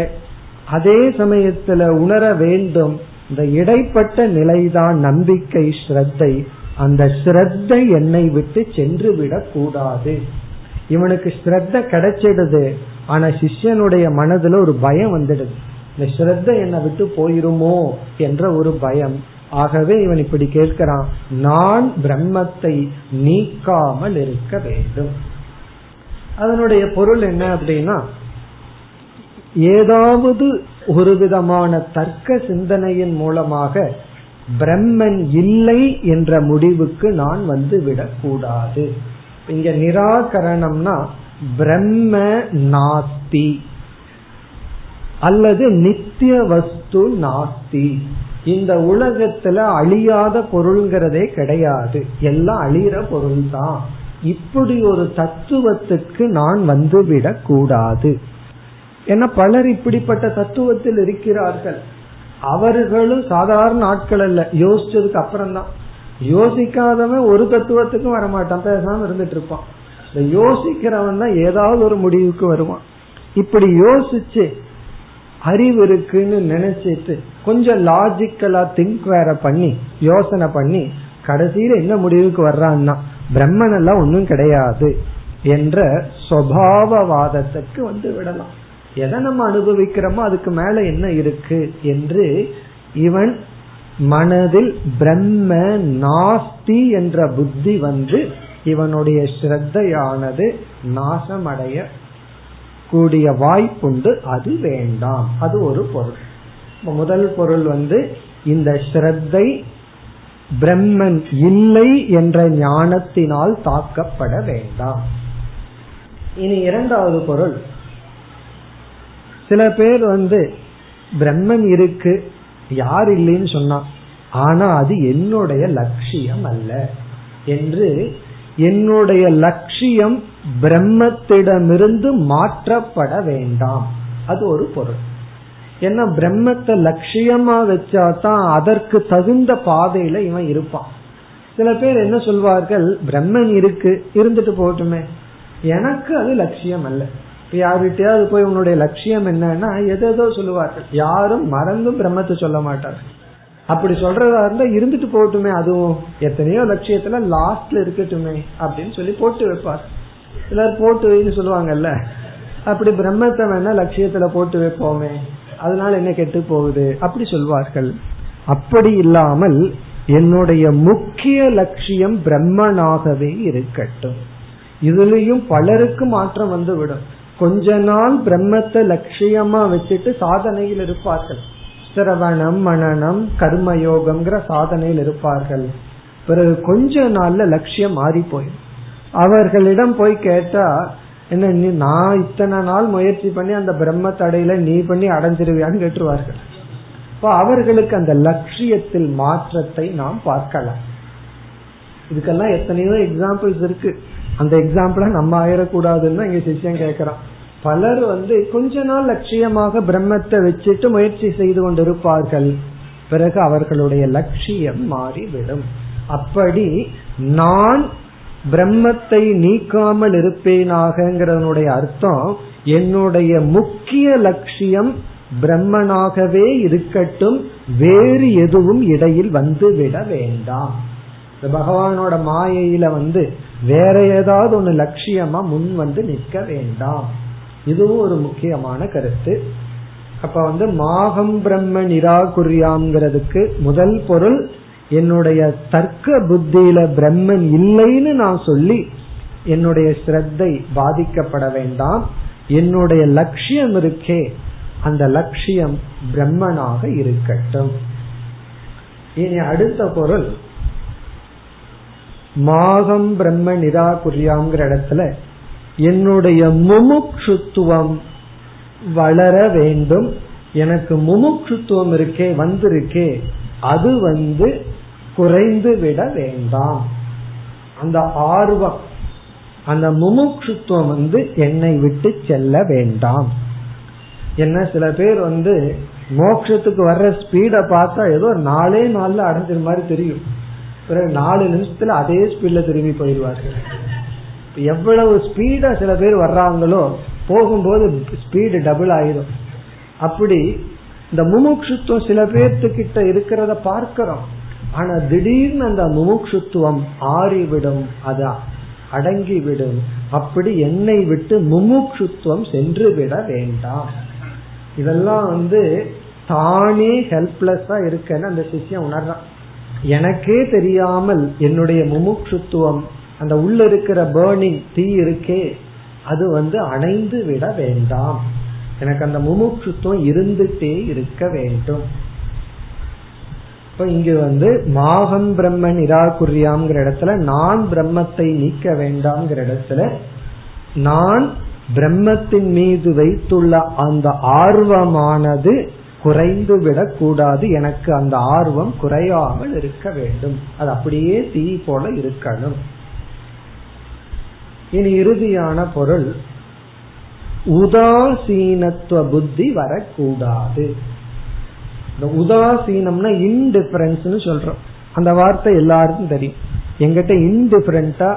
அதே சமயத்துல உணர வேண்டும். இந்த இடைப்பட்ட நிலைதான் நம்பிக்கை, ஸ்ரத்தை. அந்த ஸ்ரத்தை என்னை விட்டு சென்று விடக் கூடாது. இவனுக்கு ஸ்ரத்த கிடைச்சிடுது, ஆனா சிஷ்யனுடைய மனதுல ஒரு பயம் வந்துடுது. இந்த ஸ்ரத்த என்னை விட்டு போயிருமோ என்ற ஒரு பயம். ஆகவே இவன் இப்படி கேட்கிறான், நான் பிரம்மத்தை நீக்காமல் இருக்க வேண்டும். அதனுடைய பொருள் என்ன அப்படின்னா, ஏதாவது ஒரு விதமான தர்க்க சிந்தனையின் மூலமாக பிரம்மன் இல்லை என்ற முடிவுக்கு நான் வந்து விடக்கூடாது. இங்க நிராகரணம்னா பிரம்ம நாஸ்தி அல்லது நித்திய வஸ்து நாஸ்தி. இந்த உலகத்துல அழியாத பொருள்ங்கிறதே கிடையாது, எல்லாம் அழியிற பொருள் தான். இப்படி ஒரு தத்துவத்துக்கு நான் வந்துவிடக் கூடாது. ஏன்னா பலர் இப்படிப்பட்ட தத்துவத்தில் இருக்கிறார்கள். அவர்களும் சாதாரண ஆட்கள் அல்ல, யோசிச்சதுக்கு அப்புறம்தான். யோசிக்காதவன் ஒரு தத்துவத்துக்கும் வரமாட்டான், பேசாம இருந்துட்டு இருப்பான். இந்த யோசிக்கிறவன் தான் ஏதாவது ஒரு முடிவுக்கு வருவான். இப்படி யோசிச்சு அறிவு இருக்குன்னு நினைச்சிட்டு கொஞ்சம் லாஜிக்கலா திங்க் வேற பண்ணி யோசனை பண்ணி கடைசியில என்ன முடிவுக்கு வர்றான்னா பிரம்மன் எல்லாம் ஒன்னும் கிடையாது என்ற சுபாவவாதத்துக்கு வந்து விடலாம். எதை நம்ம அனுபவிக்கிறோமோ அதுக்கு மேல என்ன இருக்கு என்று இவன் மனதில் பிரம்ம நாஸ்தி என்ற புத்தி வந்து இவனுடைய ஸ்ரத்தையானது நாசமடைய கூடிய வாய்ப்புண்டு. அது வேண்டாம். அது ஒரு பொருள். முதல் பொருள் வந்து இந்த ஸ்ரத்தை பிரம்மன் இல்லை என்ற ஞானத்தினால் தாக்கப்பட வேண்டாம். இனி இரண்டாவது பொருள், சில பேர் வந்து பிரம்மன் இருக்கு, யார் இல்லைன்னு சொன்னா ஆனா அது என்னுடைய லட்சியம் அல்ல என்று என்னுடைய லட்சியம் பிரம்மத்திடமிருந்து மாற்றப்பட வேண்டாம். அது ஒரு பொருள். ஏன்னா பிரம்மத்தை லட்சியமா வச்சாதான் அதற்கு தகுந்த பாதையில இவன் இருப்பான். சில பேர் என்ன சொல்வார்கள், பிரம்மன் இருக்கு இருந்துட்டு போகட்டுமே, எனக்கு அது லட்சியம் அல்ல. இப்ப யார்கிட்டயாவது போய் உன்னுடைய லட்சியம் என்னன்னா எதோ சொல்லுவார்கள். யாரும் மறந்தும் பிரம்மத்தை சொல்ல மாட்டார்கள். அப்படி சொல்றதா இருந்தா இருந்துட்டு போகட்டுமே, அதுவும் எத்தனையோ லட்சியத்துல லாஸ்ட்ல இருக்கட்டுமே அப்படின்னு சொல்லி போட்டு வைப்பார். எல்லாரும் போட்டு வைன்னு சொல்லுவாங்கல்ல, அப்படி பிரம்மத்தை வேணா லட்சியத்துல போட்டு வைப்போமே, அதனால என்ன கெட்டு போகுது அப்படி சொல்வார்கள். அப்படி இல்லாமல் என்னுடைய முக்கிய லட்சியம் பிரம்மனாகவே இருக்கட்டும். இதுலயும் பலருக்கு மாற்றம் வந்து விடும். கொஞ்ச நாள் பிரம்மத்தை லட்சியமா வச்சுட்டு சாதனையில் இருப்பார்கள், சிரவணம் மனனம் கர்மயோகம்ங்கிற சாதனையில் இருப்பார்கள். பிறகு கொஞ்ச நாள்ல லட்சியம் மாறி போயிடும். அவர்களிடம் போய் கேட்டா என்ன, நான் இத்தனை நாள் முயற்சி பண்ணி அந்த பிரம்ம தடையில நீ பண்ணி அடைஞ்சிருவியான்னு கேட்டுருவார்கள். இப்போ அவர்களுக்கு அந்த லட்சியத்தில் மாற்றத்தை நாம் பார்க்கலாம். இதுக்கெல்லாம் எத்தனையோ எக்ஸாம்பிள்ஸ் இருக்கு. அந்த எக்ஸாம்பிள நம்ம ஆயிடக்கூடாதுன்னு இங்க சிஷ்யம் கேட்கிறோம். பலர் வந்து கொஞ்ச நாள் லட்சியமாக பிரம்மத்தை வச்சுட்டு முயற்சி செய்து கொண்டிருப்பார்கள். பிறகு அவர்களுடைய லட்சியம் மாறிவிடும். அப்படி நான் பிரம்மத்தை நீக்காமல் இருப்பேனாகங்கிறதனுடைய அர்த்தம் என்னுடைய முக்கிய லட்சியம் பிரம்மனாகவே இருக்கட்டும், வேறு எதுவும் இடையில் வந்து விட வேண்டாம். இந்த பகவானோட மாயையில வந்து வேற ஏதாவது ஒன்னு லட்சியமா முன் வந்து நிற்க வேண்டாம். இதுவும் ஒரு முக்கியமான கருத்து. அப்ப வந்து மாகம் பிரம்ம நிராகுரியாம்ங்கிறதுக்கு முதல் பொருள், என்னுடைய தர்க்க புத்தியில பிரம்மன் இல்லைன்னு நான் சொல்லி என்னுடைய ஸ்ரத்தை பாதிக்கப்பட வேண்டாம். என்னுடைய லட்சியம் இருக்கே, அந்த லட்சியம் பிரம்மனாக இருக்கட்டும். இனி அடுத்த பொருள், மாகம் பிரம்ம நிராகுரியாங்கிற இடத்துல என்னுடைய முமுக்ஷுத்துவம் வளர வேண்டும். எனக்கு முமுக்ஷுத்துவம் இருக்கே வந்திருக்கே, அது வந்து குறைந்து விட வேண்டாம். அந்த ஆர்வம், அந்த முமுக்ஷுத்துவம் வந்து என்னை விட்டு செல்ல வேண்டாம். என்ன, சில பேர் வந்து மோட்சத்துக்கு வர்ற ஸ்பீட பார்த்தா ஏதோ நாலே நாள்ல அடைஞ்சிரு மாதிரி தெரியும். பிறகு நாலு நிமிஷத்துல அதே ஸ்பீட்ல திரும்பி போயிடுவார்கள். எவ்வளவு ஸ்பீடா சில பேர் வர்றாங்களோ போகும்போது ஸ்பீடு டபுள் ஆயிடும். அப்படி இந்த முமுக்ஷுத்துவம் சில பேர்த்துக்கிட்ட இருக்கிறத பார்க்கிறோம். ஆனா திடீர்னு அந்த முமுக்ஷுத்துவம் ஆறிவிடும், அது அடங்கிவிடும். அப்படி என்னை விட்டு முமுக்ஷுத்துவம் சென்று விட வேண்டாம். இதெல்லாம் வந்து தானே ஹெல்ப்லெஸ்ஸா இருக்கேன்னு அந்த சிஷ்யம் உணர்றான். எனக்கே தெரியாமல் என்னுடைய முமுக்ஷுத்துவம், அந்த உள்ள இருக்கிற பர்னிங் தீ இருக்கே, அது வந்து அணைந்து விட வேண்டாம். எனக்கு அந்த முமுட்சுத்துவம் இருந்துட்டே இருக்க வேண்டும். இப்ப இங்க வந்து மாகம் பிரம்ம நிராகுரியாம்ங்கிற இடத்துல நான் பிரம்மத்தை நீக்க வேண்டாம்ங்கிற இடத்துல நான் பிரம்மத்தின் மீது வைத்துள்ள அந்த ஆர்வமானது குறைந்து விடக்கூடாது. எனக்கு அந்த ஆர்வம் குறையாமல் இருக்க வேண்டும். அது அப்படியே தீ போல இருக்கணும். இனி இறுதியான பொருள், உதாசீனத்துவ புத்தி வரக்கூடாது. இந்த உதாசீனம்னா இன்டிஃபரன்ஸ்னு சொல்றோம். அந்த வார்த்தை எல்லாருக்கும் தெரியும். எங்கிட்ட இன்டிஃபரண்டா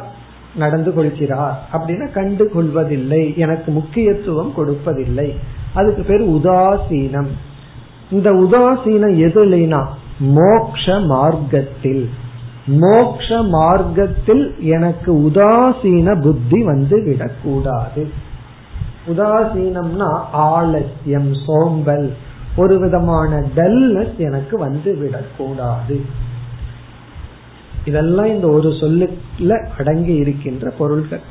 நடந்து கொள்கிறார் அப்படின்னா கண்டு கொள்வதில்லை, எனக்கு முக்கியத்துவம் கொடுப்பதில்லை, அதுக்கு பேர் உதாசீனம். இந்த உதாசீனம் எதுலைனா மோக்ஷ மார்க்கத்தில், மோக்ஷ மார்க்கத்தில் எனக்கு உதாசீன புத்தி வந்து விடக்கூடாது. உதாசீனம்னா ஆலஸ்யம், சோம்பல், ஒரு விதமான டல்னஸ் எனக்கு வந்து விடக்கூடாது. இதெல்லாம் இந்த ஒரு சொல்லுல அடங்கி இருக்கின்ற பொருள்கள்.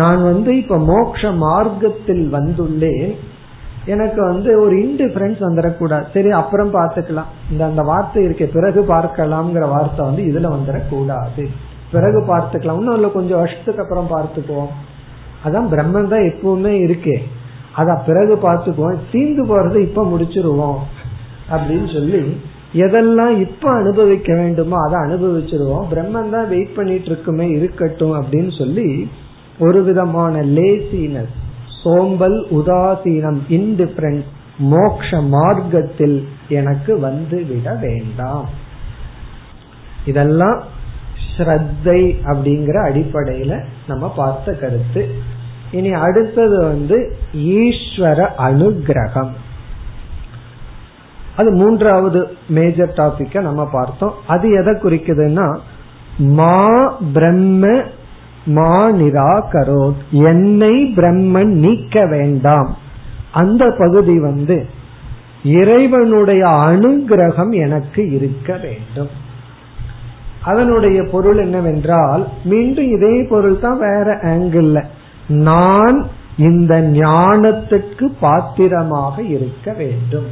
நான் வந்து இப்ப மோக்ஷ மார்க்கத்தில் வந்துள்ளேன், எனக்கு வந்து ஒரு இன்டிஃபரன்ஸ் வந்துடக்கூடாது. சரி அப்புறம் பார்த்துக்கலாம், இந்த அந்த வார்த்தை இருக்க பிறகு பார்க்கலாம்ங்கிற வார்த்தை வந்து இதுல வந்துடக்கூடாது. பிறகு பார்த்துக்கலாம், இன்னும் இல்லை கொஞ்சம் வருஷத்துக்கு அப்புறம் பார்த்துக்குவோம். அதான் பிரம்மன் தான் எப்பவுமே இருக்கே, அதான் பிறகு பார்த்துக்குவோம், தீந்து போறது இப்ப முடிச்சிருவோம் அப்படின்னு சொல்லி எதெல்லாம் இப்ப அனுபவிக்க வேண்டுமோ அதை அனுபவிச்சிருவோம், பிரம்மன் தான் வெயிட் பண்ணிட்டு இருக்குமே இருக்கட்டும் அப்படின்னு சொல்லி ஒரு விதமான லேசினஸ், சோம்பல், உதாசீனம், இன்டிஃபரன்ஸ் மோக்ஷ மார்க்கத்தில் எனக்கு வந்துவிட வேண்டாம். இதெல்லாம் ஸ்ரத்தை அப்படிங்கிற அடிப்படையில நம்ம பார்த்த கருத்து. இனி அடுத்தது வந்து ஈஸ்வர அனுகிரகம். அது மூன்றாவது மேஜர் டாபிக்க நம்ம பார்த்தோம். அது எதை குறிக்குதுன்னா, மா பிரம்ம மா நிராகரோத், என்னை பிரம்மன் நீக்க வேண்டாம், அந்த பகுதி வந்து இறைவனுடைய அனுகிரகம் எனக்கு இருக்க வேண்டும். அதனுடைய பொருள் என்னவென்றால், மீண்டும் இதே பொருள் தான் வேற ஆங்கிள், நான் இந்த ஞானத்துக்கு பாத்திரமாக இருக்க வேண்டும்,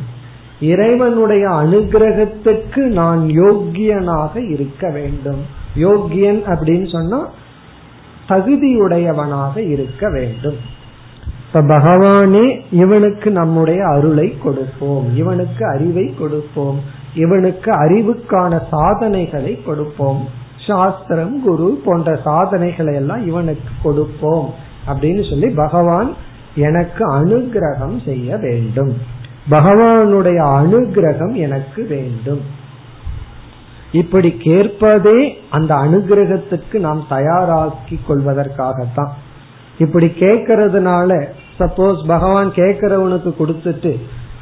இறைவனுடைய அனுகிரகத்துக்கு நான் யோக்கியனாக இருக்க வேண்டும். யோக்கியன் அப்படின்னு சொன்னா தகுதியுடையவனாக இருக்க வேண்டும். இப்ப பகவானே இவனுக்கு நம்முடைய அருளை கொடுப்போம், இவனுக்கு அறிவை கொடுப்போம், இவனுக்கு அறிவுக்கான சாதனைகளை கொடுப்போம், சாஸ்திரம் குரு போன்ற சாதனைகளை எல்லாம் இவனுக்கு கொடுப்போம் அப்படின்னு சொல்லி பகவான் எனக்கு அனுகிரகம் செய்ய வேண்டும், பகவானுடைய அனுகிரகம் எனக்கு வேண்டும். இப்படி கேட்பதே அந்த அனுகிரகத்துக்கு நாம் தயாராக்கி கொள்வதற்காகத்தான். இப்படி கேட்கறதுனால சப்போஸ் பகவான் கேட்கிறவனுக்கு கொடுத்துட்டு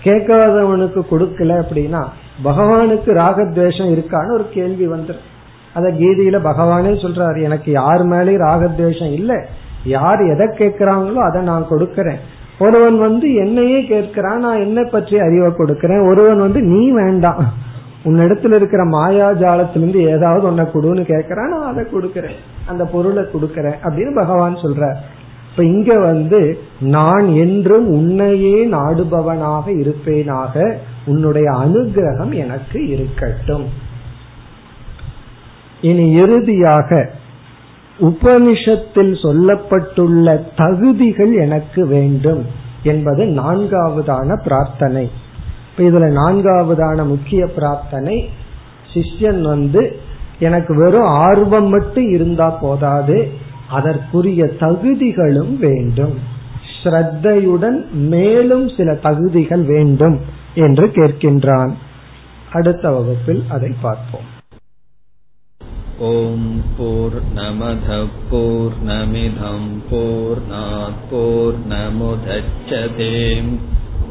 கேட்காதவனுக்கு கொடுக்கல அப்படின்னா பகவானுக்கு ராகத்வேஷம் இருக்கான்னு ஒரு கேள்வி வந்துடும். அத கீதையில பகவானே சொல்றாரு, எனக்கு யார் மேலேயும் ராகத்வேஷம் இல்லை, யார் எதை கேட்கிறாங்களோ அதை நான் கொடுக்கறேன். ஒருவன் வந்து என்னையே கேட்கிறான், நான் என்னை பற்றி அறிவை கொடுக்கிறேன். ஒருவன் வந்து நீ வேண்டாம், உன்னிடத்துல இருக்கிற மாயாஜாலத்திலிருந்து ஏதாவது ஒன்ன கொடுன்னு கேட்கிறான், நான் அதை கொடுக்கறேன், அந்த பொருளை கொடுக்கறேன் அப்படின்னு பகவான் சொல்ற. இப்ப இங்க வந்து நான் என்றும் உன்னையே நாடுபவனாக இருப்பேனாக, உன்னுடைய அனுகிரகம் எனக்கு இருக்கட்டும். இனி இறுதியாக உபனிஷத்தில் சொல்லப்பட்டுள்ள தகுதிகள் எனக்கு வேண்டும் என்பது நான்காவதான பிரார்த்தனை. இதுல நான்காவதான முக்கிய பிரார்த்தனை, சிஷ்யன் வந்து எனக்கு வெறும் ஆர்வம் மட்டும் இருந்தா போதாது, அதற்குரிய தகுதிகளும் வேண்டும், ஸ்ரத்தையுடன் மேலும் சில தகுதிகள் வேண்டும் என்று கேட்கின்றான். அடுத்த வகுப்பில் அதை பார்ப்போம். ஓம் பூர்ணமத பூர்ணமிதம் பூர்ணாத் பூர்ணமுதச்யதே